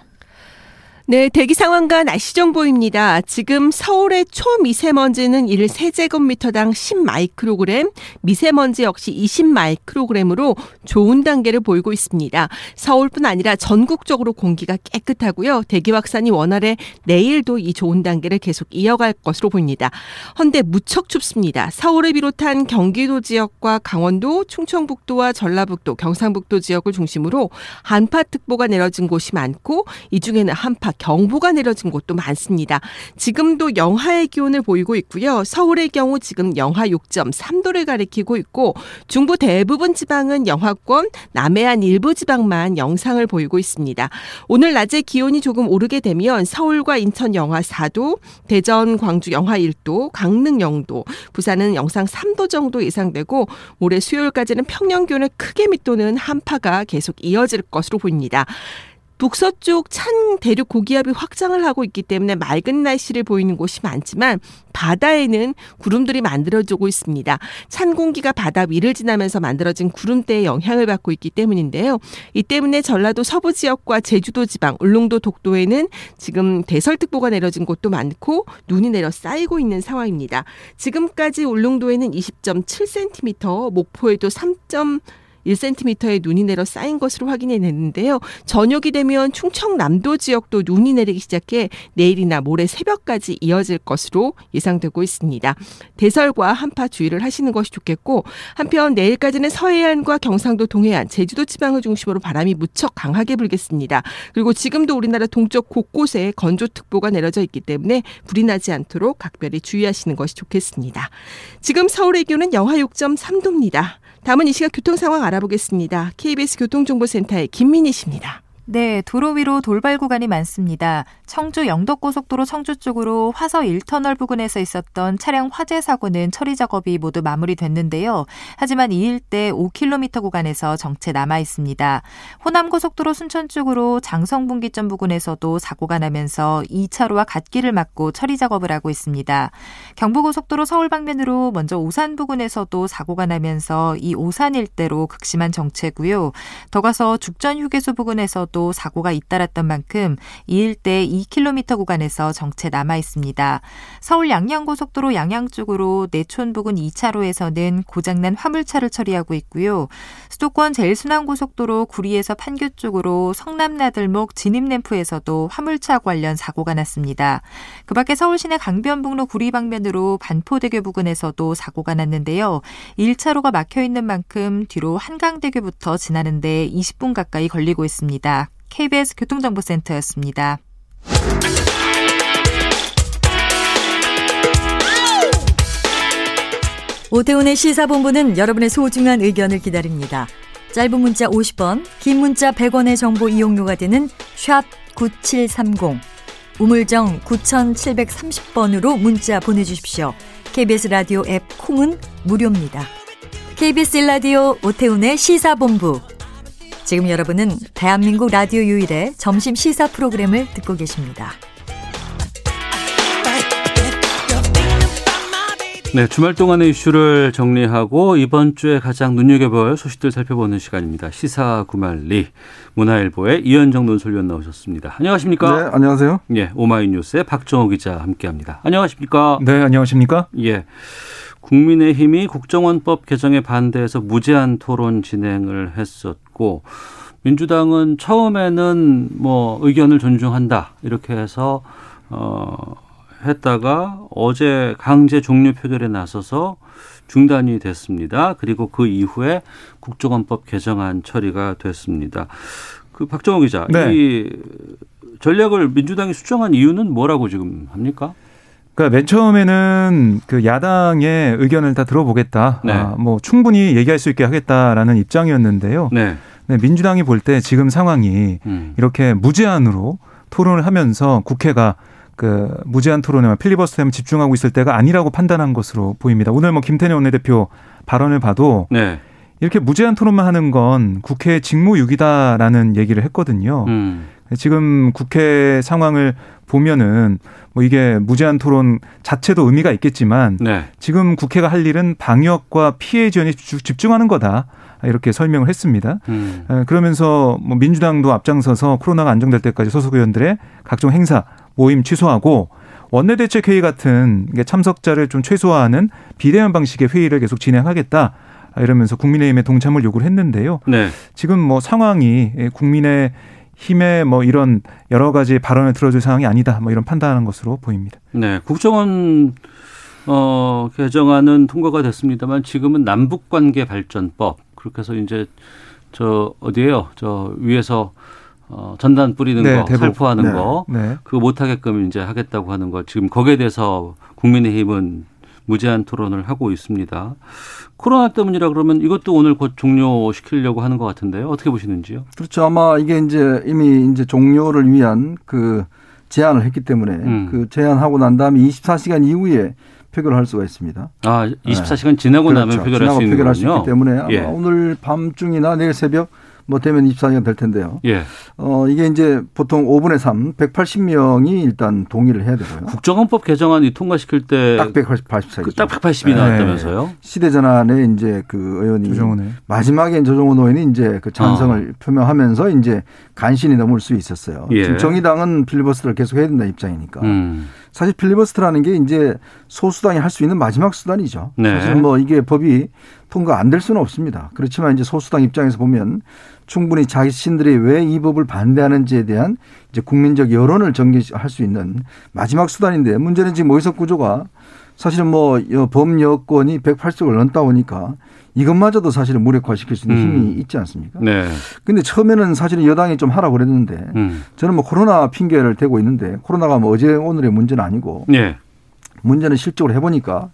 네, 대기 상황과 날씨 정보입니다. 지금 서울의 초미세먼지는 일 세제곱미터당 십 마이크로그램, 미세먼지 역시 이십 마이크로그램으로 좋은 단계를 보이고 있습니다. 서울뿐 아니라 전국적으로 공기가 깨끗하고요. 대기 확산이 원활해 내일도 이 좋은 단계를 계속 이어갈 것으로 보입니다. 헌데 무척 춥습니다. 서울을 비롯한 경기도 지역과 강원도, 충청북도와 전라북도, 경상북도 지역을 중심으로 한파특보가 내려진 곳이 많고 이 중에는 한파 경보가 내려진 곳도 많습니다. 지금도 영하의 기온을 보이고 있고요. 서울의 경우 지금 영하 육 점 삼 도를 가리키고 있고 중부 대부분 지방은 영하권, 남해안 일부 지방만 영상을 보이고 있습니다. 오늘 낮에 기온이 조금 오르게 되면 서울과 인천 영하 사 도, 대전, 광주 영하 일 도, 강릉 영 도, 부산은 영상 삼 도 정도 예상되고 올해 수요일까지는 평년 기온을 크게 밑도는 한파가 계속 이어질 것으로 보입니다. 북서쪽 찬 대륙 고기압이 확장을 하고 있기 때문에 맑은 날씨를 보이는 곳이 많지만 바다에는 구름들이 만들어지고 있습니다. 찬 공기가 바다 위를 지나면서 만들어진 구름대의 영향을 받고 있기 때문인데요. 이 때문에 전라도 서부 지역과 제주도 지방, 울릉도 독도에는 지금 대설특보가 내려진 곳도 많고 눈이 내려 쌓이고 있는 상황입니다. 지금까지 울릉도에는 이십 점 칠 센티미터, 목포에도 삼 점 일 센티미터의 눈이 내려 쌓인 것으로 확인해냈는데요. 저녁이 되면 충청남도 지역도 눈이 내리기 시작해 내일이나 모레 새벽까지 이어질 것으로 예상되고 있습니다. 대설과 한파 주의를 하시는 것이 좋겠고 한편 내일까지는 서해안과 경상도 동해안, 제주도 지방을 중심으로 바람이 무척 강하게 불겠습니다. 그리고 지금도 우리나라 동쪽 곳곳에 건조특보가 내려져 있기 때문에 불이 나지 않도록 각별히 주의하시는 것이 좋겠습니다. 지금 서울의 기온은 영하 육 점 삼 도입니다. 다음은 이 시각 교통 상황 알아보겠습니다. 케이비에스 교통정보센터의 김민희 씨입니다. 네, 도로 위로 돌발 구간이 많습니다. 청주 영덕고속도로 청주 쪽으로 화서 일 터널 부근에서 있었던 차량 화재 사고는 처리 작업이 모두 마무리됐는데요. 하지만 이 일대 오 킬로미터 구간에서 정체 남아 있습니다. 호남고속도로 순천 쪽으로 장성분기점 부근에서도 사고가 나면서 이 차로와 갓길을 막고 처리 작업을 하고 있습니다. 경부고속도로 서울 방면으로 먼저 오산 부근에서도 사고가 나면서 이 오산 일대로 극심한 정체고요. 더 가서 죽전 휴게소 부근에서 또 사고가 잇따랐던 만큼 이 일대 이 킬로미터 구간에서 정체 남아 있습니다. 서울 양양고속도로 양양 쪽으로 내촌 부근 이 차로에서는 고장난 화물차를 처리하고 있고요. 수도권 제일순환고속도로 구리에서 판교 쪽으로 성남나들목 진입램프에서도 화물차 관련 사고가 났습니다. 그 밖에 서울시내 강변북로 구리 방면으로 반포대교 부근에서도 사고가 났는데요. 일 차로가 막혀있는 만큼 뒤로 한강대교부터 지나는데 이십 분 가까이 걸리고 있습니다. 케이비에스 교통정보센터였습니다. 오태훈의 시사본부는 여러분의 소중한 의견을 기다립니다. 짧은 문자 오십 원, 긴 문자 백 원의 정보 이용료가 되는 샵 구칠삼공, 우물정 구칠삼공 번으로 문자 보내주십시오. 케이비에스 라디오 앱 콩은 무료입니다. 케이비에스 라디오 오태훈의 시사본부. 지금 여러분은 대한민국 라디오 유일의 점심 시사 프로그램을 듣고 계십니다. 네, 주말 동안의 이슈를 정리하고 이번 주에 가장 눈여겨볼 소식들 살펴보는 시간입니다. 시사구말리 문화일보의 이현정 논설위원 나오셨습니다. 안녕하십니까? 네, 안녕하세요. 예, 오마이뉴스의 박정우 기자 함께합니다. 안녕하십니까? 네, 안녕하십니까? 예. 국민의힘이 국정원법 개정에 반대해서 무제한 토론 진행을 했었고, 민주당은 처음에는 뭐 의견을 존중한다 이렇게 해서 어, 했다가 어제 강제 종료 표결에 나서서 중단이 됐습니다. 그리고 그 이후에 국정원법 개정안 처리가 됐습니다. 그 박정우 기자, 네. 이 전략을 민주당이 수정한 이유는 뭐라고 지금 합니까? 그러니까 맨 처음에는 그 야당의 의견을 다 들어보겠다. 네. 아, 뭐 충분히 얘기할 수 있게 하겠다라는 입장이었는데요. 네. 네, 민주당이 볼 때 지금 상황이 음. 이렇게 무제한으로 토론을 하면서 국회가 그 무제한 토론에만 필리버스터에만 집중하고 있을 때가 아니라고 판단한 것으로 보입니다. 오늘 뭐 김태년 원내대표 발언을 봐도 네. 이렇게 무제한 토론만 하는 건 국회 직무유기다라는 얘기를 했거든요. 음. 지금 국회 상황을 보면은 뭐 이게 무제한 토론 자체도 의미가 있겠지만 네. 지금 국회가 할 일은 방역과 피해 지원에 집중하는 거다. 이렇게 설명을 했습니다. 음. 그러면서 뭐 민주당도 앞장서서 코로나가 안정될 때까지 소속 의원들의 각종 행사, 모임 취소하고 원내대책회의 같은 참석자를 좀 최소화하는 비대면 방식의 회의를 계속 진행하겠다. 이러면서 국민의힘의 동참을 요구를 했는데요. 네. 지금 뭐 상황이 국민의 힘의 뭐 이런 여러 가지 발언을 들어줄 상황이 아니다. 뭐 이런 판단하는 것으로 보입니다. 네, 국정원 어, 개정안은 통과가 됐습니다만 지금은 남북관계발전법 그렇게 해서 이제 저 어디예요? 저 위에서 어, 전단 뿌리는 네, 거, 대북. 살포하는 네, 거, 네. 그거 못 하게끔 이제 하겠다고 하는 거. 지금 거기에 대해서 국민의힘은 무제한 토론을 하고 있습니다. 코로나 때문이라 그러면 이것도 오늘 곧 종료시키려고 하는 것 같은데요. 어떻게 보시는지요? 그렇죠. 아마 이게 이제 이미 이제 종료를 위한 그 제안을 했기 때문에 음. 그 제안하고 난 다음에 이십사 시간 이후에 표결할 수가 있습니다. 아, 이십사 시간 네. 지나고 그렇죠. 나면 표결할 지나고 수 있는 거군요. 지나고 표결할 수 있기 때문에 아마 예. 오늘 밤중이나 내일 새벽 뭐 되면 이십사 시간 될 텐데요. 예. 어, 이게 이제 보통 오분의 삼, 백팔십 명이 일단 동의를 해야 되고요. 국정원법 개정안이 통과시킬 때 딱 백팔십, 그 딱 백팔십이 네. 나왔다면서요? 시대전환에 이제 그 의원이 조정원의. 마지막에 조정원 의원이 이제 그 찬성을 아. 표명하면서 이제 간신히 넘을 수 있었어요. 예. 지금 정의당은 필리버스터를 계속 해야 된다 입장이니까. 음. 사실 필리버스터라는 게 이제 소수당이 할 수 있는 마지막 수단이죠. 네. 사실 뭐 이게 법이 통과 안 될 수는 없습니다. 그렇지만 이제 소수당 입장에서 보면 충분히 자신들이 왜 이 법을 반대하는지에 대한 이제 국민적 여론을 전개할 수 있는 마지막 수단인데 문제는 지금 의석 구조가 사실은 뭐 범여권이 백팔십을 넘다 오니까 이것마저도 사실은 무력화시킬 수 있는 힘이 음. 있지 않습니까? 네. 근데 처음에는 사실은 여당이 좀 하라고 그랬는데 음. 저는 뭐 코로나 핑계를 대고 있는데 코로나가 뭐 어제 오늘의 문제는 아니고 네. 문제는 실적으로 해보니까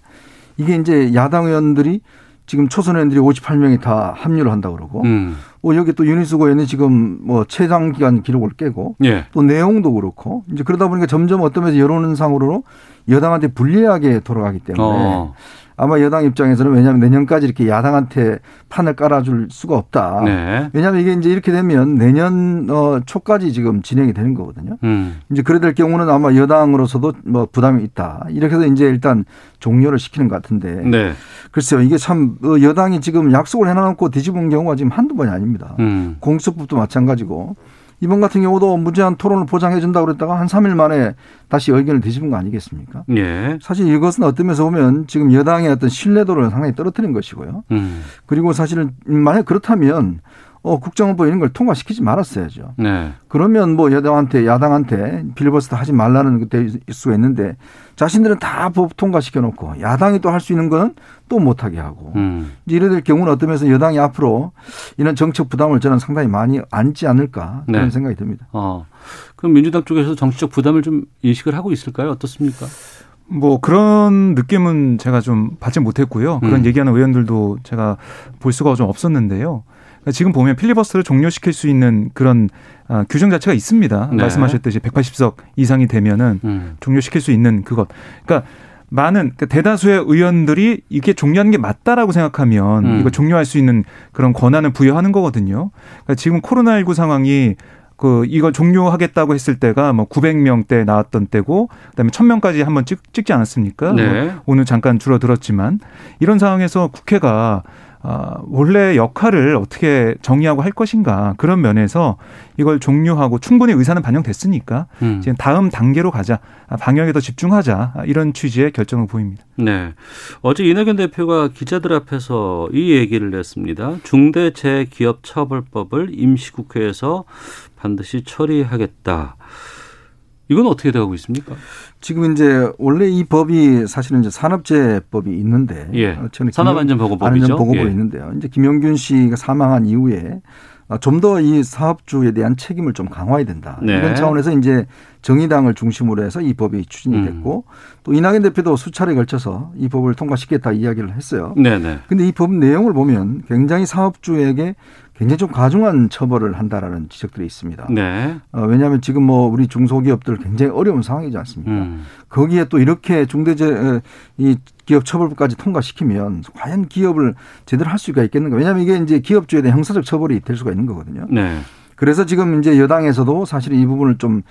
이게 이제 야당 의원들이 지금 초선 의원들이 오십팔 명이 다 합류를 한다고 그러고 음. 뭐 여기 또 유니스고에는 지금 뭐 최장 기간 기록을 깨고 예. 또 내용도 그렇고 이제 그러다 보니까 점점 어떤 면에서 여론상으로 여당한테 불리하게 돌아가기 때문에 어. 아마 여당 입장에서는 왜냐하면 내년까지 이렇게 야당한테 판을 깔아줄 수가 없다. 네. 왜냐하면 이게 이제 이렇게 되면 내년 초까지 지금 진행이 되는 거거든요. 음. 이제 그래 될 경우는 아마 여당으로서도 뭐 부담이 있다. 이렇게 해서 이제 일단 종료를 시키는 것 같은데. 네. 글쎄요. 이게 참 여당이 지금 약속을 해놓고 뒤집은 경우가 지금 한두 번이 아닙니다. 음. 공수법도 마찬가지고. 이번 같은 경우도 무제한 토론을 보장해준다고 그랬다가 한 삼 일 만에 다시 의견을 뒤집은 거 아니겠습니까? 예. 사실 이것은 어떤 면에서 보면 지금 여당의 어떤 신뢰도를 상당히 떨어뜨린 것이고요. 음. 그리고 사실은 만약 그렇다면 어, 국정원법 이런 걸 통과시키지 말았어야죠. 네. 그러면 뭐 여당한테 야당한테 빌버스터 하지 말라는 게 될 수가 있는데 자신들은 다 법 통과시켜놓고 야당이 또 할 수 있는 건 또 못하게 하고 음. 이제 이래 될 경우는 어떤 면에서 여당이 앞으로 이런 정책 부담을 저는 상당히 많이 안지 않을까 그런 네. 생각이 듭니다. 어. 그럼 민주당 쪽에서 정치적 부담을 좀 인식을 하고 있을까요? 어떻습니까? 뭐 그런 느낌은 제가 좀 받지 못했고요. 그런 음. 얘기하는 의원들도 제가 볼 수가 좀 없었는데요. 지금 보면 필리버스터를 종료시킬 수 있는 그런 어, 규정 자체가 있습니다. 네. 말씀하셨듯이 백팔십 석 이상이 되면은 음. 종료시킬 수 있는 그것. 그러니까 많은 그러니까 대다수의 의원들이 이게 종료하는 게 맞다라고 생각하면 음. 이거 종료할 수 있는 그런 권한을 부여하는 거거든요. 그러니까 지금 코로나십구 상황이 그 이걸 종료하겠다고 했을 때가 뭐 구백 명대 나왔던 때고 그다음에 천 명까지 한번 찍, 찍지 않았습니까? 네. 뭐 오늘 잠깐 줄어들었지만 이런 상황에서 국회가 아, 원래 역할을 어떻게 정의하고 할 것인가 그런 면에서 이걸 종료하고 충분히 의사는 반영됐으니까 음. 지금 다음 단계로 가자 방역에 더 집중하자 이런 취지의 결정을 보입니다. 네, 어제 이낙연 대표가 기자들 앞에서 이 얘기를 냈습니다. 중대재해기업처벌법을 임시국회에서 반드시 처리하겠다. 이건 어떻게 되고 있습니까? 지금 이제 원래 이 법이 사실은 이제 산업재해법이 있는데, 예. 산업안전보건법이죠. 안전보건법이 예. 있는데요. 이제 김용균 씨가 사망한 이후에 좀 더 이 사업주에 대한 책임을 좀 강화해야 된다. 네. 이런 차원에서 이제 정의당을 중심으로 해서 이 법이 추진이 됐고 음. 또 이낙연 대표도 수차례 걸쳐서 이 법을 통과시키겠다 이야기를 했어요. 네네. 그런데 이 법 내용을 보면 굉장히 사업주에게 굉장히 좀 가중한 처벌을 한다라는 지적들이 있습니다. 네. 어, 왜냐하면 지금 뭐 우리 중소기업들 굉장히 어려운 상황이지 않습니까? 음. 거기에 또 이렇게 중대재해 이 기업 처벌까지 통과시키면 과연 기업을 제대로 할 수가 있겠는가? 왜냐하면 이게 이제 기업주에 대한 형사적 처벌이 될 수가 있는 거거든요. 네. 그래서 지금 이제 여당에서도 사실 이 부분을 좀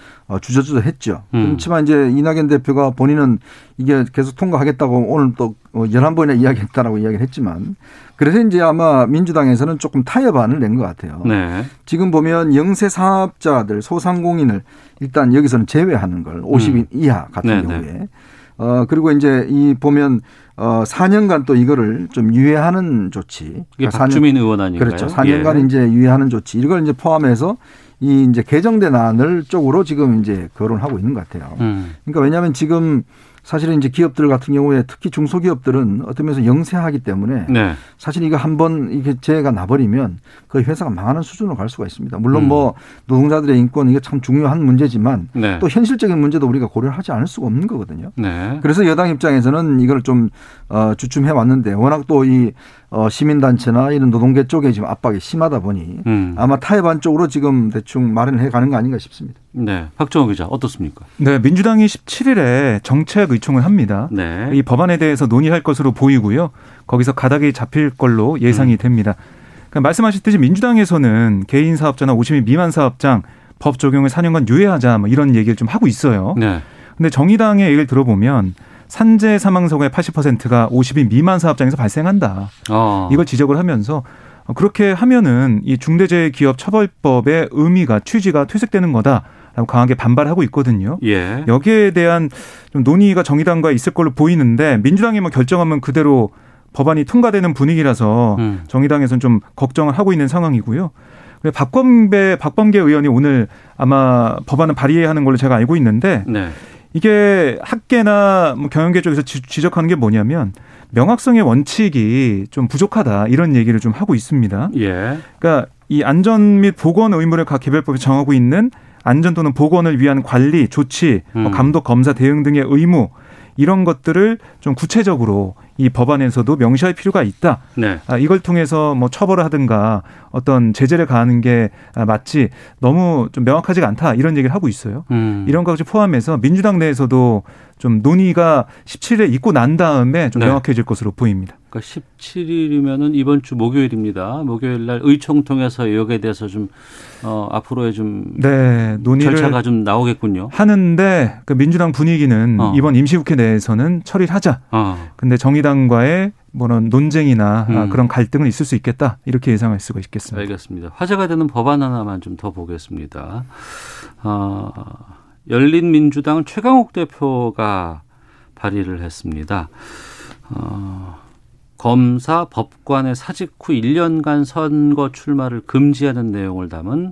주저주저 했죠. 음. 그렇지만 이제 이낙연 대표가 본인은 이게 계속 통과하겠다고 오늘 또 열한 번이나 이야기했다라고 이야기를 했지만 그래서 이제 아마 민주당에서는 조금 타협안을 낸 것 같아요. 네. 지금 보면 영세 사업자들 소상공인을 일단 여기서는 제외하는 걸 오십 인 음. 이하 같은 네, 경우에. 네. 어, 그리고 이제 이 보면 어, 사 년간 또 이거를 좀 유예하는 조치. 이게 박주민 사 년, 의원 아닌가요? 그렇죠. 사 년간 예. 이제 유예하는 조치. 이걸 이제 포함해서 이 이제 개정된 안을 쪽으로 지금 이제 거론하고 있는 것 같아요. 음. 그러니까 왜냐하면 지금 사실은 이제 기업들 같은 경우에 특히 중소기업들은 어떤 면에서 영세하기 때문에 네. 사실 이거 한번 이게 재해가 나버리면 거의 회사가 망하는 수준으로 갈 수가 있습니다. 물론 음. 뭐 노동자들의 인권 이게 참 중요한 문제지만 네. 또 현실적인 문제도 우리가 고려하지 않을 수가 없는 거거든요. 네. 그래서 여당 입장에서는 이걸 좀 주춤해 왔는데 워낙 또 이 시민단체나 이런 노동계 쪽에 지금 압박이 심하다 보니 음. 아마 타협안 쪽으로 지금 대충 마련을 해가는 거 아닌가 싶습니다. 네, 박정우 기자 어떻습니까? 네, 민주당이 십칠 일에 정책 의총을 합니다. 네. 이 법안에 대해서 논의할 것으로 보이고요. 거기서 가닥이 잡힐 걸로 예상이 음. 됩니다. 그러니까 말씀하셨듯이 민주당에서는 개인 사업자나 오십 인 미만 사업장 법 적용을 사 년간 유예하자 뭐 이런 얘기를 좀 하고 있어요. 그런데 네. 정의당의 얘기를 들어보면 산재 사망 사고의 팔십 퍼센트가 오십 인 미만 사업장에서 발생한다. 어. 이걸 지적을 하면서 그렇게 하면은 이 중대재해기업처벌법의 의미가 취지가 퇴색되는 거다. 강하게 반발하고 있거든요. 예. 여기에 대한 좀 논의가 정의당과 있을 걸로 보이는데 민주당이 뭐 결정하면 그대로 법안이 통과되는 분위기라서 음. 정의당에서는 좀 걱정을 하고 있는 상황이고요. 박범계, 박범계 의원이 오늘 아마 법안을 발의하는 걸로 제가 알고 있는데 네. 이게 학계나 뭐 경영계 쪽에서 지적하는 게 뭐냐면 명확성의 원칙이 좀 부족하다 이런 얘기를 좀 하고 있습니다. 예. 그러니까 이 안전 및 보건 의무를 각 개별법에 정하고 있는 안전 또는 보건을 위한 관리, 조치, 음. 감독, 검사, 대응 등의 의무 이런 것들을 좀 구체적으로 이 법안에서도 명시할 필요가 있다. 네. 아, 이걸 통해서 뭐 처벌을 하든가 어떤 제재를 가하는 게 맞지 너무 좀 명확하지가 않다 이런 얘기를 하고 있어요. 음. 이런 것까지 포함해서 민주당 내에서도 좀 논의가 십칠 일에 있고 난 다음에 좀 네. 명확해질 것으로 보입니다. 그러니까 십칠 일이면은 이번 주 목요일입니다. 목요일 날 의총 통해서 여기에 대해서 좀 어, 앞으로의 좀 네, 논의를 절차가 좀 나오겠군요. 하는데 그 민주당 분위기는 어. 이번 임시국회 내에서는 처리를 하자. 어. 근데 정의당과의 뭐는 논쟁이나 음. 그런 갈등은 있을 수 있겠다. 이렇게 예상할 수가 있겠습니다. 알겠습니다. 화제가 되는 법안 하나만 좀 더 보겠습니다. 어, 열린민주당 최강욱 대표가 발의를 했습니다. 어, 검사 법관의 사직 후 일 년간 선거 출마를 금지하는 내용을 담은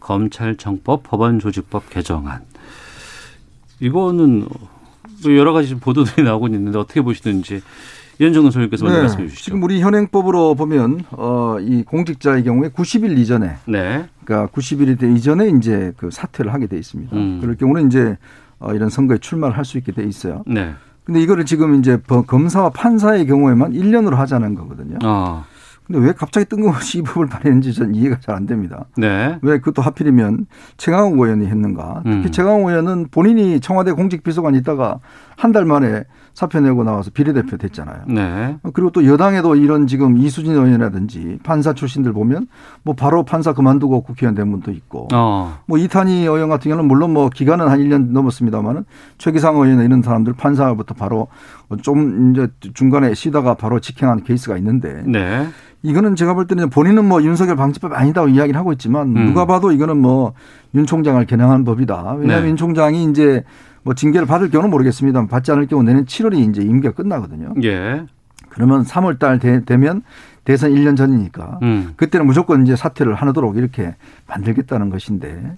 검찰청법 법원조직법 개정안. 이거는 여러 가지 보도들이 나오고 있는데 어떻게 보시는지 이현정 교수님께서 먼저 네, 말씀해 주시죠. 지금 우리 현행법으로 보면 어, 이 공직자의 경우에 구십 일 이전에, 네. 그러니까 구십 일 이전에 이제 그 사퇴를 하게 돼 있습니다. 음. 그럴 경우는 이제 어, 이런 선거에 출마를 할 수 있게 돼 있어요. 네. 근데 이거를 지금 이제 검사와 판사의 경우에만 일 년으로 하자는 거거든요. 어. 근데 왜 갑자기 뜬금없이 이 법을 발의했는지 전 이해가 잘 안 됩니다. 네. 왜 그것도 하필이면 최강욱 의원이 했는가. 특히 음. 최강욱 의원은 본인이 청와대 공직비서관이 있다가 한 달 만에 사표 내고 나와서 비례대표 됐잖아요. 네. 그리고 또 여당에도 이런 지금 이수진 의원이라든지 판사 출신들 보면 뭐 바로 판사 그만두고 국회의원 된 분도 있고 어. 뭐 이탄희 의원 같은 경우는 물론 뭐 기간은 한 일 년 넘었습니다만은 최기상 의원이나 이런 사람들 판사부터 바로 좀 이제 중간에 쉬다가 바로 직행한 케이스가 있는데 네. 이거는 제가 볼 때는 본인은 뭐 윤석열 방지법 아니다고 이야기를 하고 있지만 음. 누가 봐도 이거는 뭐 윤 총장을 겨냥한 법이다. 왜냐하면 네. 윤 총장이 이제 뭐 징계를 받을 경우는 모르겠습니다만 받지 않을 경우 내년 칠월이 이제 임기가 끝나거든요. 예. 그러면 삼월 달 되, 되면 대선 일 년 전이니까 음. 그때는 무조건 이제 사퇴를 하도록 이렇게 만들겠다는 것인데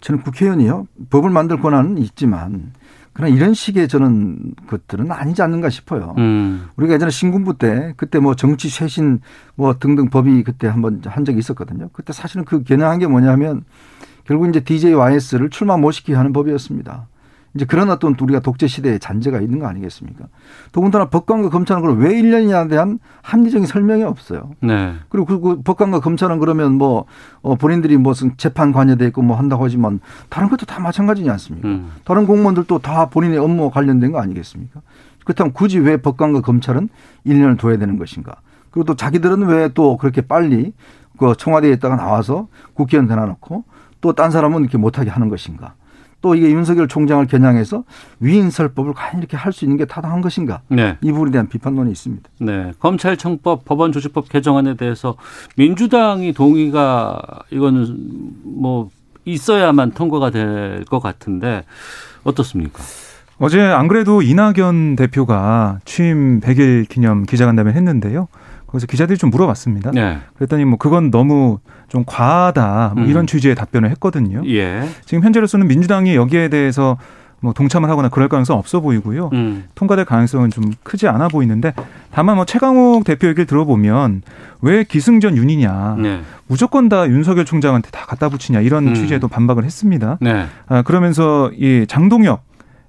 저는 국회의원이요 법을 만들 권한은 있지만 그러나 이런 식의 저는 것들은 아니지 않는가 싶어요. 음. 우리가 예전에 신군부 때 그때 뭐 정치 쇄신 뭐 등등 법이 그때 한번 한 적이 있었거든요. 그때 사실은 그 겨냥한 게 뭐냐면 결국 이제 디제이와이에스를 출마 못 시키게 하는 법이었습니다. 이제 그런 어떤 우리가 독재 시대의 잔재가 있는 거 아니겠습니까? 더군다나 법관과 검찰은 그럼 왜 일 년이냐에 대한 합리적인 설명이 없어요. 네. 그리고 그 법관과 검찰은 그러면 뭐 본인들이 무슨 재판 관여돼 있고 뭐 한다고 하지만 다른 것도 다 마찬가지지 않습니까? 음. 다른 공무원들도 다 본인의 업무와 관련된 거 아니겠습니까? 그렇다면 굳이 왜 법관과 검찰은 일 년을 둬야 되는 것인가? 그리고 또 자기들은 왜 또 그렇게 빨리 그 청와대에 있다가 나와서 국회의원 되나놓고 또 딴 사람은 이렇게 못하게 하는 것인가? 또 이게 윤석열 총장을 겨냥해서 위인설법을 과연 이렇게 할 수 있는 게 타당한 것인가? 네. 이 부분에 대한 비판론이 있습니다. 네. 검찰청법 법원조직법 개정안에 대해서 민주당이 동의가 이거는 뭐 있어야만 통과가 될 것 같은데 어떻습니까? 어제 안 그래도 이낙연 대표가 취임 백 일 기념 기자간담회 했는데요. 그래서 기자들이 좀 물어봤습니다. 네. 그랬더니 뭐 그건 너무 좀 과하다 뭐 이런 음. 취지의 답변을 했거든요. 예. 지금 현재로서는 민주당이 여기에 대해서 뭐 동참을 하거나 그럴 가능성은 없어 보이고요. 음. 통과될 가능성은 좀 크지 않아 보이는데 다만 뭐 최강욱 대표 얘기를 들어보면 왜 기승전 윤이냐. 네. 무조건 다 윤석열 총장한테 다 갖다 붙이냐 이런 음. 취지에도 반박을 했습니다. 네. 아, 그러면서 이 장동혁.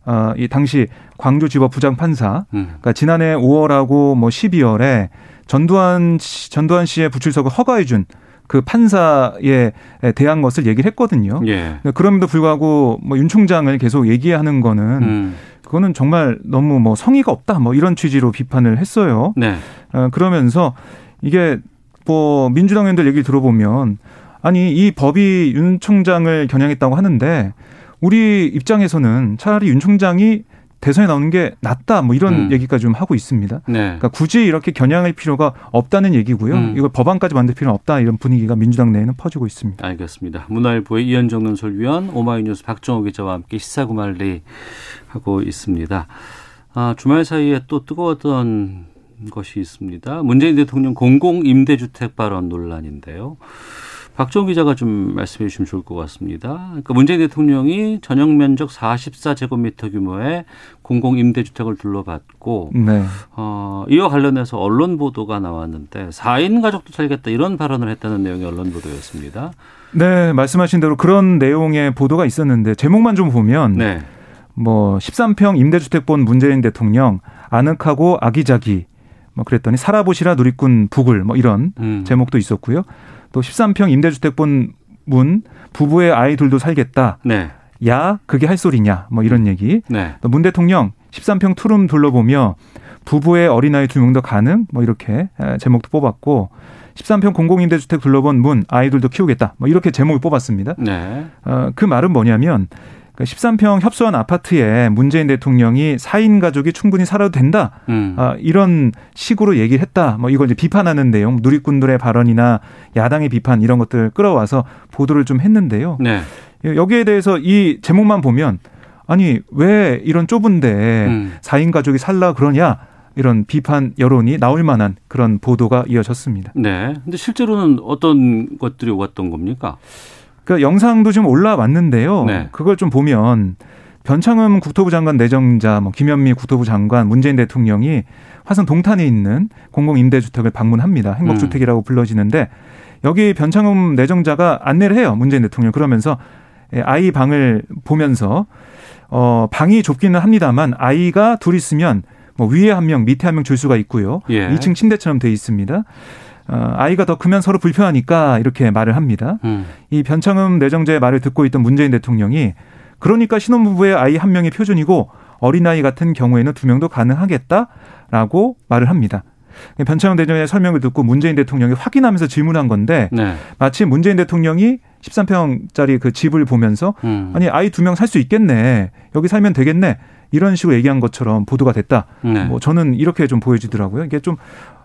어, 이 당시 광주지법 부장판사. 음. 그러니까 지난해 오월하고 뭐 십이월에 전두환 씨, 전두환 씨의 부출석을 허가해준 그 판사에 대한 것을 얘기를 했거든요. 예. 그럼에도 불구하고 뭐 윤 총장을 계속 얘기하는 거는 음. 그거는 정말 너무 뭐 성의가 없다 뭐 이런 취지로 비판을 했어요. 네. 어, 그러면서 이게 뭐 민주당 의원들 얘기를 들어보면 아니 이 법이 윤 총장을 겨냥했다고 하는데. 우리 입장에서는 차라리 윤 총장이 대선에 나오는 게 낫다 뭐 이런 음. 얘기까지 좀 하고 있습니다. 네. 그러니까 굳이 이렇게 겨냥할 필요가 없다는 얘기고요. 음. 이걸 법안까지 만들 필요는 없다 이런 분위기가 민주당 내에는 퍼지고 있습니다. 알겠습니다. 문화일보의 이현정 논설위원, 오마이뉴스 박정우 기자와 함께 시사구말리 하고 있습니다. 아, 주말 사이에 또 뜨거웠던 것이 있습니다. 문재인 대통령 공공임대주택 발언 논란인데요. 박정우 기자가 좀 말씀해 주시면 좋을 것 같습니다. 그러니까 문재인 대통령이 전용 면적 사십사 제곱미터 규모의 공공임대주택을 둘러봤고 네. 어, 이와 관련해서 언론 보도가 나왔는데 사 인 가족도 살겠다 이런 발언을 했다는 내용의 언론 보도였습니다. 네. 말씀하신 대로 그런 내용의 보도가 있었는데 제목만 좀 보면 네. 뭐 십삼 평 임대주택 본 문재인 대통령 아늑하고 아기자기 뭐 그랬더니 살아보시라 누리꾼 북을 뭐 이런 음. 제목도 있었고요. 또 십삼 평 임대주택 본 문 부부의 아이 둘도 살겠다. 네. 야 그게 할 소리냐 뭐 이런 얘기. 네. 또 문 대통령 십삼 평 투룸 둘러보며 부부의 어린아이 두 명 더 가능 뭐 이렇게 제목도 뽑았고 십삼 평 공공임대주택 둘러본 문 아이들도 키우겠다 뭐 이렇게 제목을 뽑았습니다. 네. 어, 그 말은 뭐냐면 십삼 평 협소한 아파트에 문재인 대통령이 사 인 가족이 충분히 살아도 된다. 음. 어, 이런 식으로 얘기를 했다. 뭐 이걸 이제 비판하는 내용, 누리꾼들의 발언이나 야당의 비판 이런 것들 끌어와서 보도를 좀 했는데요. 네. 여기에 대해서 이 제목만 보면 아니 왜 이런 좁은데 음. 사 인 가족이 살라 그러냐. 이런 비판 여론이 나올 만한 그런 보도가 이어졌습니다. 네. 근데 실제로는 어떤 것들이 왔던 겁니까? 그 영상도 지금 올라왔는데요. 네. 그걸 좀 보면 변창흠 국토부 장관 내정자, 뭐 김현미 국토부 장관, 문재인 대통령이 화성 동탄에 있는 공공임대주택을 방문합니다. 행복주택이라고 음. 불러지는데 여기 변창흠 내정자가 안내를 해요. 문재인 대통령. 그러면서 아이 방을 보면서 어, 방이 좁기는 합니다만 아이가 둘 있으면 뭐 위에 한 명, 밑에 한 명 줄 수가 있고요. 예. 이 층 침대처럼 돼 있습니다. 어, 아이가 더 크면 서로 불편하니까 이렇게 말을 합니다. 음. 이 변창흠 내정자의 말을 듣고 있던 문재인 대통령이 그러니까 신혼부부의 아이 한 명이 표준이고 어린아이 같은 경우에는 두 명도 가능하겠다라고 말을 합니다. 변창흠 내정자의 설명을 듣고 문재인 대통령이 확인하면서 질문한 건데 네. 마치 문재인 대통령이 십삼 평짜리 그 집을 보면서 음. 아니 아이 두 명 살 수 있겠네. 여기 살면 되겠네. 이런 식으로 얘기한 것처럼 보도가 됐다. 네. 뭐 저는 이렇게 좀 보여지더라고요. 이게 좀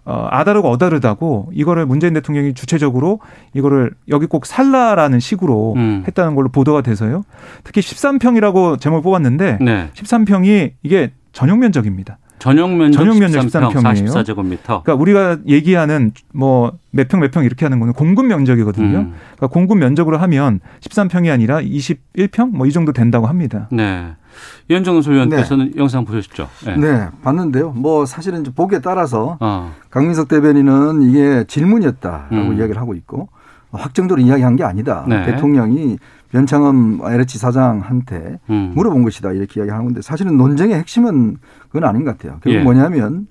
아다르고 어다르다고 이거를 문재인 대통령이 주체적으로 이거를 여기 꼭 살라라는 식으로 음. 했다는 걸로 보도가 돼서요. 특히 십삼 평이라고 제목을 뽑았는데 네. 십삼 평이 이게 전용 면적입니다. 전용 면적, 전용 면적 십삼 평, 십삼 평이에요. 사십사 제곱미터. 그러니까 우리가 얘기하는 뭐 몇 평 몇 평 이렇게 하는 거는 공급 면적이거든요. 음. 그러니까 공급 면적으로 하면 십삼 평이 아니라 이십일 평 뭐 이 정도 된다고 합니다. 네. 이현정 소위원께서는 네. 영상 보셨죠? 네. 네, 봤는데요. 뭐 사실은 보기에 따라서 어. 강민석 대변인은 이게 질문이었다라고 음. 이야기를 하고 있고 확정적으로 이야기한 게 아니다. 네. 대통령이 변창흠 엘에이치 사장한테 음. 물어본 것이다 이렇게 이야기하는 건데 사실은 논쟁의 핵심은 그건 아닌 것 같아요. 결국 예. 뭐냐면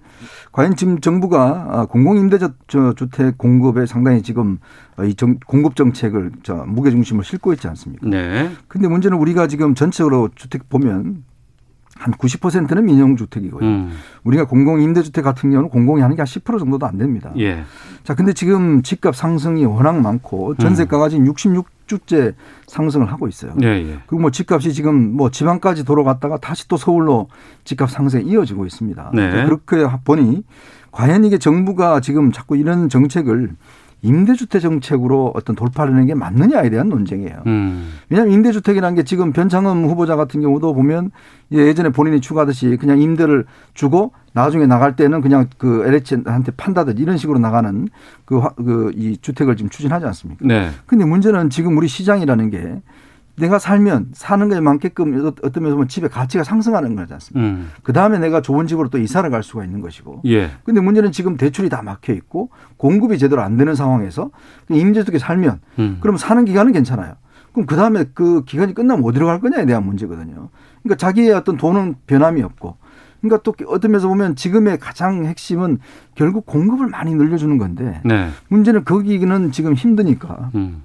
과연 지금 정부가 공공임대주택 공급에 상당히 지금 이 공급 정책을 무게중심을 싣고 있지 않습니까? 네. 근데 문제는 우리가 지금 전체적으로 주택 보면 한 구십 퍼센트는 민영주택이고요. 음. 우리가 공공임대주택 같은 경우는 공공이 하는 게 한 십 퍼센트 정도도 안 됩니다. 예. 자, 근데 지금 집값 상승이 워낙 많고 전세가가 지금 육십육 주째 상승을 하고 있어요. 예, 예. 그리고 뭐 집값이 지금 뭐 지방까지 돌아갔다가 다시 또 서울로 집값 상승이 이어지고 있습니다. 네. 그렇게 보니 과연 이게 정부가 지금 자꾸 이런 정책을 임대주택 정책으로 어떤 돌파를 하는 게 맞느냐에 대한 논쟁이에요. 음. 왜냐하면 임대주택이라는 게 지금 변창흠 후보자 같은 경우도 보면 예전에 본인이 추구하듯이 그냥 임대를 주고 나중에 나갈 때는 그냥 그 엘에이치한테 판다든지 이런 식으로 나가는 그, 그, 이 주택을 지금 추진하지 않습니까? 네. 근데 문제는 지금 우리 시장이라는 게 내가 살면 사는 것에 많게끔 어떤 면에서 보면 집의 가치가 상승하는 거지 않습니까? 음. 그다음에 내가 좋은 집으로 또 이사를 갈 수가 있는 것이고. 예. 근데 문제는 지금 대출이 다 막혀 있고 공급이 제대로 안 되는 상황에서 임대주택에 살면 음. 그럼 사는 기간은 괜찮아요. 그럼 그다음에 그 기간이 끝나면 어디로 갈 거냐에 대한 문제거든요. 그러니까 자기의 어떤 돈은 변함이 없고. 그러니까 또 어떤 면에서 보면 지금의 가장 핵심은 결국 공급을 많이 늘려주는 건데 네. 문제는 거기는 지금 힘드니까 음.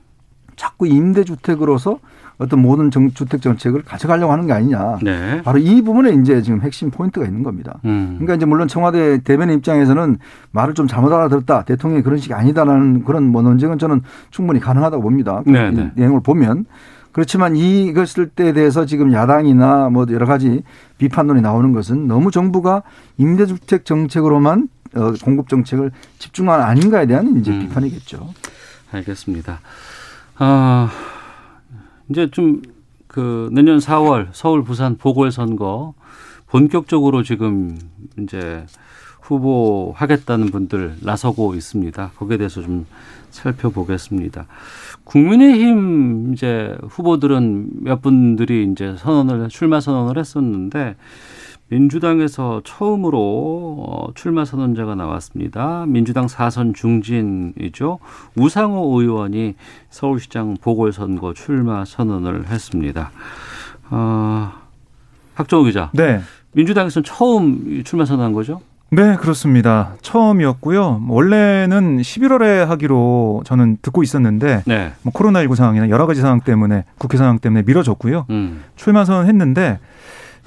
자꾸 임대주택으로서 어떤 모든 정, 주택 정책을 가져가려고 하는 게 아니냐. 네. 바로 이 부분에 이제 지금 핵심 포인트가 있는 겁니다. 음. 그러니까 이제 물론 청와대 대변인 입장에서는 말을 좀 잘못 알아들었다. 대통령이 그런 식이 아니다라는 그런 뭐 논쟁은 저는 충분히 가능하다고 봅니다. 네, 네. 내용을 보면. 그렇지만 이것을 때에 대해서 지금 야당이나 뭐 여러 가지 비판론이 나오는 것은 너무 정부가 임대주택 정책으로만 어, 공급 정책을 집중한 아닌가에 대한 이제 음. 비판이겠죠. 알겠습니다. 아. 이제 좀 그 내년 사월 서울 부산 보궐선거 본격적으로 지금 이제 후보하겠다는 분들 나서고 있습니다. 거기에 대해서 좀 살펴보겠습니다. 국민의힘 이제 후보들은 몇 분들이 이제 선언을 출마 선언을 했었는데 민주당에서 처음으로 출마 선언자가 나왔습니다. 민주당 사선 중진이죠. 우상호 의원이 서울시장 보궐선거 출마 선언을 했습니다. 어, 박정우 기자. 네. 민주당에서는 처음 출마 선언한 거죠? 네, 그렇습니다. 처음이었고요. 원래는 십일월에 하기로 저는 듣고 있었는데 네. 뭐 코로나십구 상황이나 여러 가지 상황 때문에 국회 상황 때문에 미뤄졌고요. 음. 출마 선언했는데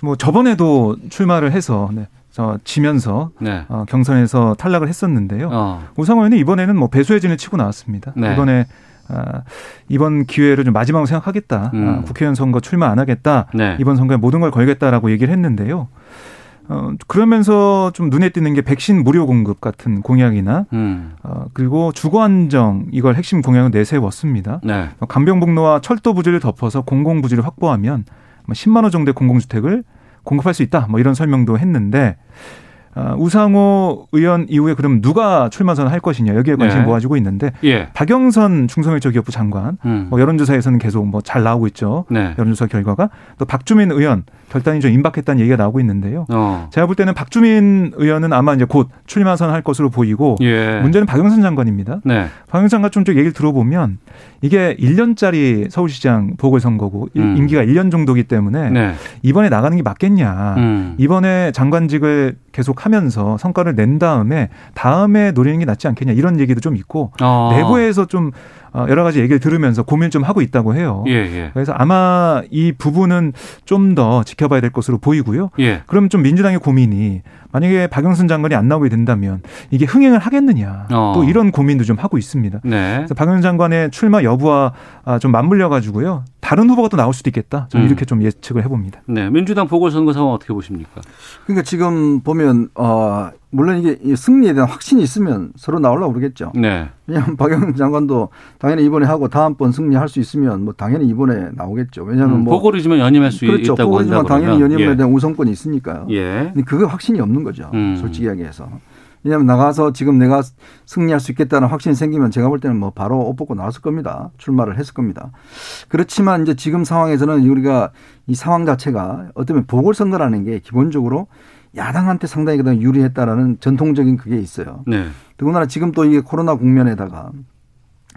뭐 저번에도 출마를 해서 네, 저 지면서 네. 어, 경선에서 탈락을 했었는데요. 어. 우상호 의원이 이번에는 뭐 배수의 진을 치고 나왔습니다. 네. 이번에 아, 이번 기회를 좀 마지막으로 생각하겠다. 음. 아, 국회의원 선거 출마 안 하겠다. 네. 이번 선거에 모든 걸 걸겠다라고 얘기를 했는데요. 어, 그러면서 좀 눈에 띄는 게 백신 무료 공급 같은 공약이나 음. 어, 그리고 주거 안정 이걸 핵심 공약을 내세웠습니다. 네. 간병북로와 철도 부지를 덮어서 공공 부지를 확보하면 십만 호 정도의 공공주택을 공급할 수 있다. 뭐 이런 설명도 했는데 어, 우상호 의원 이후에 그럼 누가 출마 선언할 것이냐 여기에 관심 네. 모아지고 있는데 예. 박영선 중소벤처기업부 장관 음. 뭐 여론조사에서는 계속 뭐 잘 나오고 있죠. 네. 여론조사 결과가 또 박주민 의원 결단이 좀 임박했다는 얘기가 나오고 있는데요. 어. 제가 볼 때는 박주민 의원은 아마 이제 곧 출마 선언할 것으로 보이고 예. 문제는 박영선 장관입니다. 네. 박영선 장관 좀 좀 얘기를 들어보면 이게 일 년짜리 서울시장 보궐선거고 음. 임기가 일 년 정도이기 때문에 네. 이번에 나가는 게 맞겠냐. 음. 이번에 장관직을 계속하면서 성과를 낸 다음에 다음에 노리는 게 낫지 않겠냐 이런 얘기도 좀 있고 어. 내부에서 좀 여러 가지 얘기를 들으면서 고민을 좀 하고 있다고 해요. 예, 예. 그래서 아마 이 부분은 좀 더 지켜봐야 될 것으로 보이고요. 예. 그럼 좀 민주당의 고민이 만약에 박영선 장관이 안 나오게 된다면 이게 흥행을 하겠느냐 어. 또 이런 고민도 좀 하고 있습니다. 네. 그래서 박영선 장관의 출마 여부와 좀 맞물려 가지고요. 다른 후보가 또 나올 수도 있겠다. 좀 음. 이렇게 좀 예측을 해봅니다. 네, 민주당 보궐선거 상황 어떻게 보십니까? 그러니까 지금 보면 어, 물론 이게 승리에 대한 확신이 있으면 서로 나오려고 그러겠죠. 네. 왜냐하면 박영선 장관도 당연히 이번에 하고 다음번 승리할 수 있으면 뭐 당연히 이번에 나오겠죠. 왜냐하면 음, 뭐 보궐이지만 연임할 수 그렇죠. 있다고 한다고 그러면. 그렇죠. 보궐이지만 당연히 연임에 예. 대한 우선권이 있으니까요. 예. 근데 그게 확신이 없는 거죠. 음. 솔직히 이야기해서. 왜냐하면 나가서 지금 내가 승리할 수 있겠다는 확신이 생기면 제가 볼 때는 뭐 바로 옷 벗고 나왔을 겁니다. 출마를 했을 겁니다. 그렇지만 이제 지금 상황에서는 우리가 이 상황 자체가 어쩌면 보궐선거라는 게 기본적으로 야당한테 상당히 그동안 유리했다라는 전통적인 그게 있어요. 네. 더군다나 지금 또 이게 코로나 국면에다가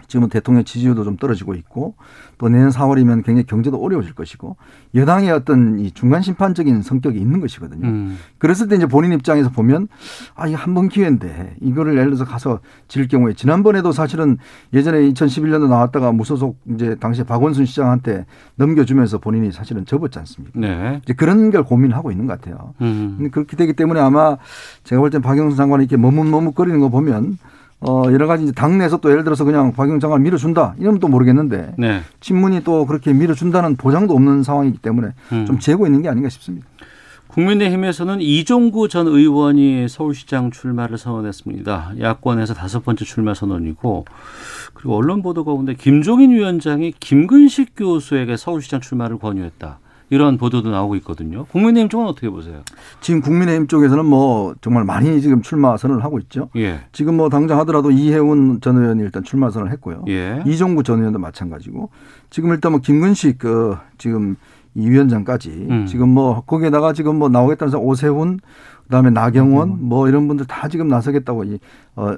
지금은 대통령 지지율도 좀 떨어지고 있고 또 내년 사월이면 굉장히 경제도 어려워질 것이고 여당의 어떤 이 중간 심판적인 성격이 있는 것이거든요. 음. 그랬을 때 이제 본인 입장에서 보면 아, 이거 한 번 기회인데 이거를 예를 들어서 가서 질 경우에 지난번에도 사실은 예전에 이천십일 년도 나왔다가 무소속 이제 당시 박원순 시장한테 넘겨주면서 본인이 사실은 접었지 않습니까? 네. 이제 그런 걸 고민하고 있는 것 같아요. 음. 그렇게 되기 때문에 아마 제가 볼 땐 박영선 장관이 이렇게 머뭇머뭇거리는 거 보면 어, 여러 가지 이제 당내에서 또 예를 들어서 그냥 박영선 장관 밀어준다 이러면 또 모르겠는데 네. 친문이 또 그렇게 밀어준다는 보장도 없는 상황이기 때문에 음. 좀 재고 있는 게 아닌가 싶습니다. 국민의힘에서는 이종구 전 의원이 서울시장 출마를 선언했습니다. 야권에서 다섯 번째 출마 선언이고 그리고 언론 보도 가운데 김종인 위원장이 김근식 교수에게 서울시장 출마를 권유했다. 이런 보도도 나오고 있거든요. 국민의힘 쪽은 어떻게 보세요? 지금 국민의힘 쪽에서는 뭐 정말 많이 지금 출마 선언을 하고 있죠. 예. 지금 뭐 당장 하더라도 이혜훈 전 의원이 일단 출마 선언을 했고요. 예. 이종구 전 의원도 마찬가지고 지금 일단 뭐 김근식 그 지금 이 위원장까지 음. 지금 뭐 거기에다가 지금 뭐 나오겠다는 사람 오세훈 그다음에 나경원 음. 뭐 이런 분들 다 지금 나서겠다고 이 어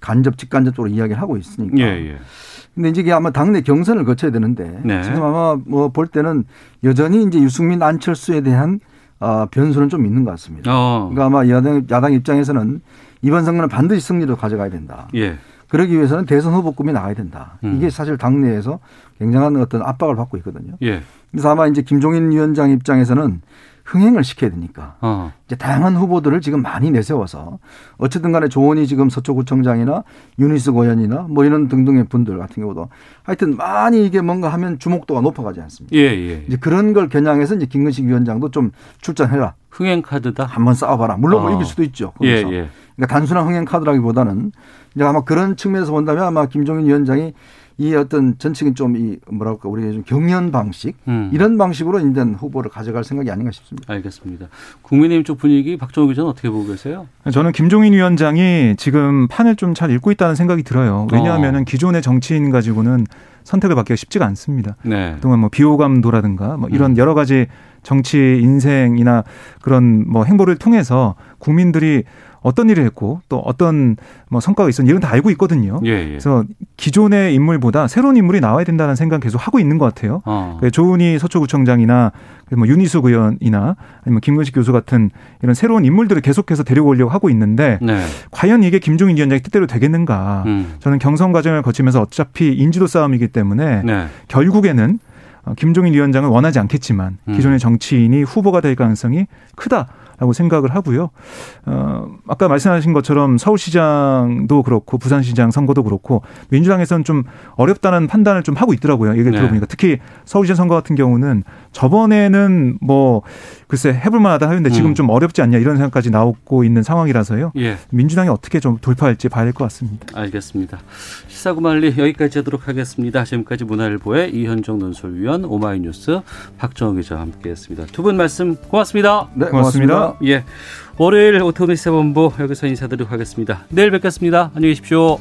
간접 직간접적으로 이야기를 하고 있으니까. 예, 예. 근데 이제 이게 아마 당내 경선을 거쳐야 되는데 네. 지금 아마 뭐 볼 때는 여전히 이제 유승민 안철수에 대한 아, 변수는 좀 있는 것 같습니다. 어. 그러니까 아마 야당, 야당 입장에서는 이번 선거는 반드시 승리로 가져가야 된다. 예. 그러기 위해서는 대선 후보급이 나가야 된다. 음. 이게 사실 당내에서 굉장한 어떤 압박을 받고 있거든요. 예. 그래서 아마 이제 김종인 위원장 입장에서는 흥행을 시켜야 되니까 어. 이제 다양한 후보들을 지금 많이 내세워서 어쨌든 간에 조원이 지금 서초구청장이나 유니스 고현이나 뭐 이런 등등의 분들 같은 경우도 하여튼 많이 이게 뭔가 하면 주목도가 높아가지 않습니까? 예, 예. 이제 그런 걸 겨냥해서 이제 김근식 위원장도 좀 출전해라. 흥행 카드다. 한번 싸워봐라. 물론 뭐 어. 이길 수도 있죠. 거기서. 예, 예. 그러니까 단순한 흥행 카드라기보다는 이제 아마 그런 측면에서 본다면 아마 김종인 위원장이 이 어떤 전체적인 좀 이 뭐랄까 우리가 좀 경연 방식 음. 이런 방식으로 인된 후보를 가져갈 생각이 아닌가 싶습니다. 알겠습니다. 국민의힘 쪽 분위기 박정우 기자는 어떻게 보고 계세요? 저는 김종인 위원장이 지금 판을 좀 잘 읽고 있다는 생각이 들어요. 왜냐하면 어. 기존의 정치인 가지고는 선택을 받기가 쉽지가 않습니다. 네. 그동안 뭐 비호감도라든가 뭐 이런 음. 여러 가지 정치 인생이나 그런 뭐 행보를 통해서 국민들이 어떤 일을 했고 또 어떤 뭐 성과가 있었는지 이런 다 알고 있거든요. 예, 예. 그래서 기존의 인물보다 새로운 인물이 나와야 된다는 생각 계속 하고 있는 것 같아요. 어. 조은희 서초구청장이나 뭐 윤희숙 의원이나 아니면 김근식 교수 같은 이런 새로운 인물들을 계속해서 데려오려고 하고 있는데 네. 과연 이게 김종인 위원장이 뜻대로 되겠는가. 음. 저는 경선 과정을 거치면서 어차피 인지도 싸움이기 때문에 네. 결국에는 김종인 위원장은 원하지 않겠지만 기존의 정치인이 후보가 될 가능성이 크다라고 생각을 하고요. 어, 아까 말씀하신 것처럼 서울시장도 그렇고 부산시장 선거도 그렇고 민주당에서는 좀 어렵다는 판단을 좀 하고 있더라고요. 얘기를 네. 들어보니까. 특히 서울시장 선거 같은 경우는 저번에는 뭐 글쎄 해볼 만하다 하는데 지금 음. 좀 어렵지 않냐 이런 생각까지 나오고 있는 상황이라서요. 예. 민주당이 어떻게 좀 돌파할지 봐야 될 것 같습니다. 알겠습니다. 시사구만리 여기까지 하도록 하겠습니다. 지금까지 문화일보의 이현정 논설위원, 오마이뉴스 박정우 기자와 함께했습니다. 두 분 말씀 고맙습니다. 네, 고맙습니다. 고맙습니다. 예, 월요일 오태훈의 시사본부 여기서 인사드리도록 하겠습니다. 내일 뵙겠습니다. 안녕히 계십시오.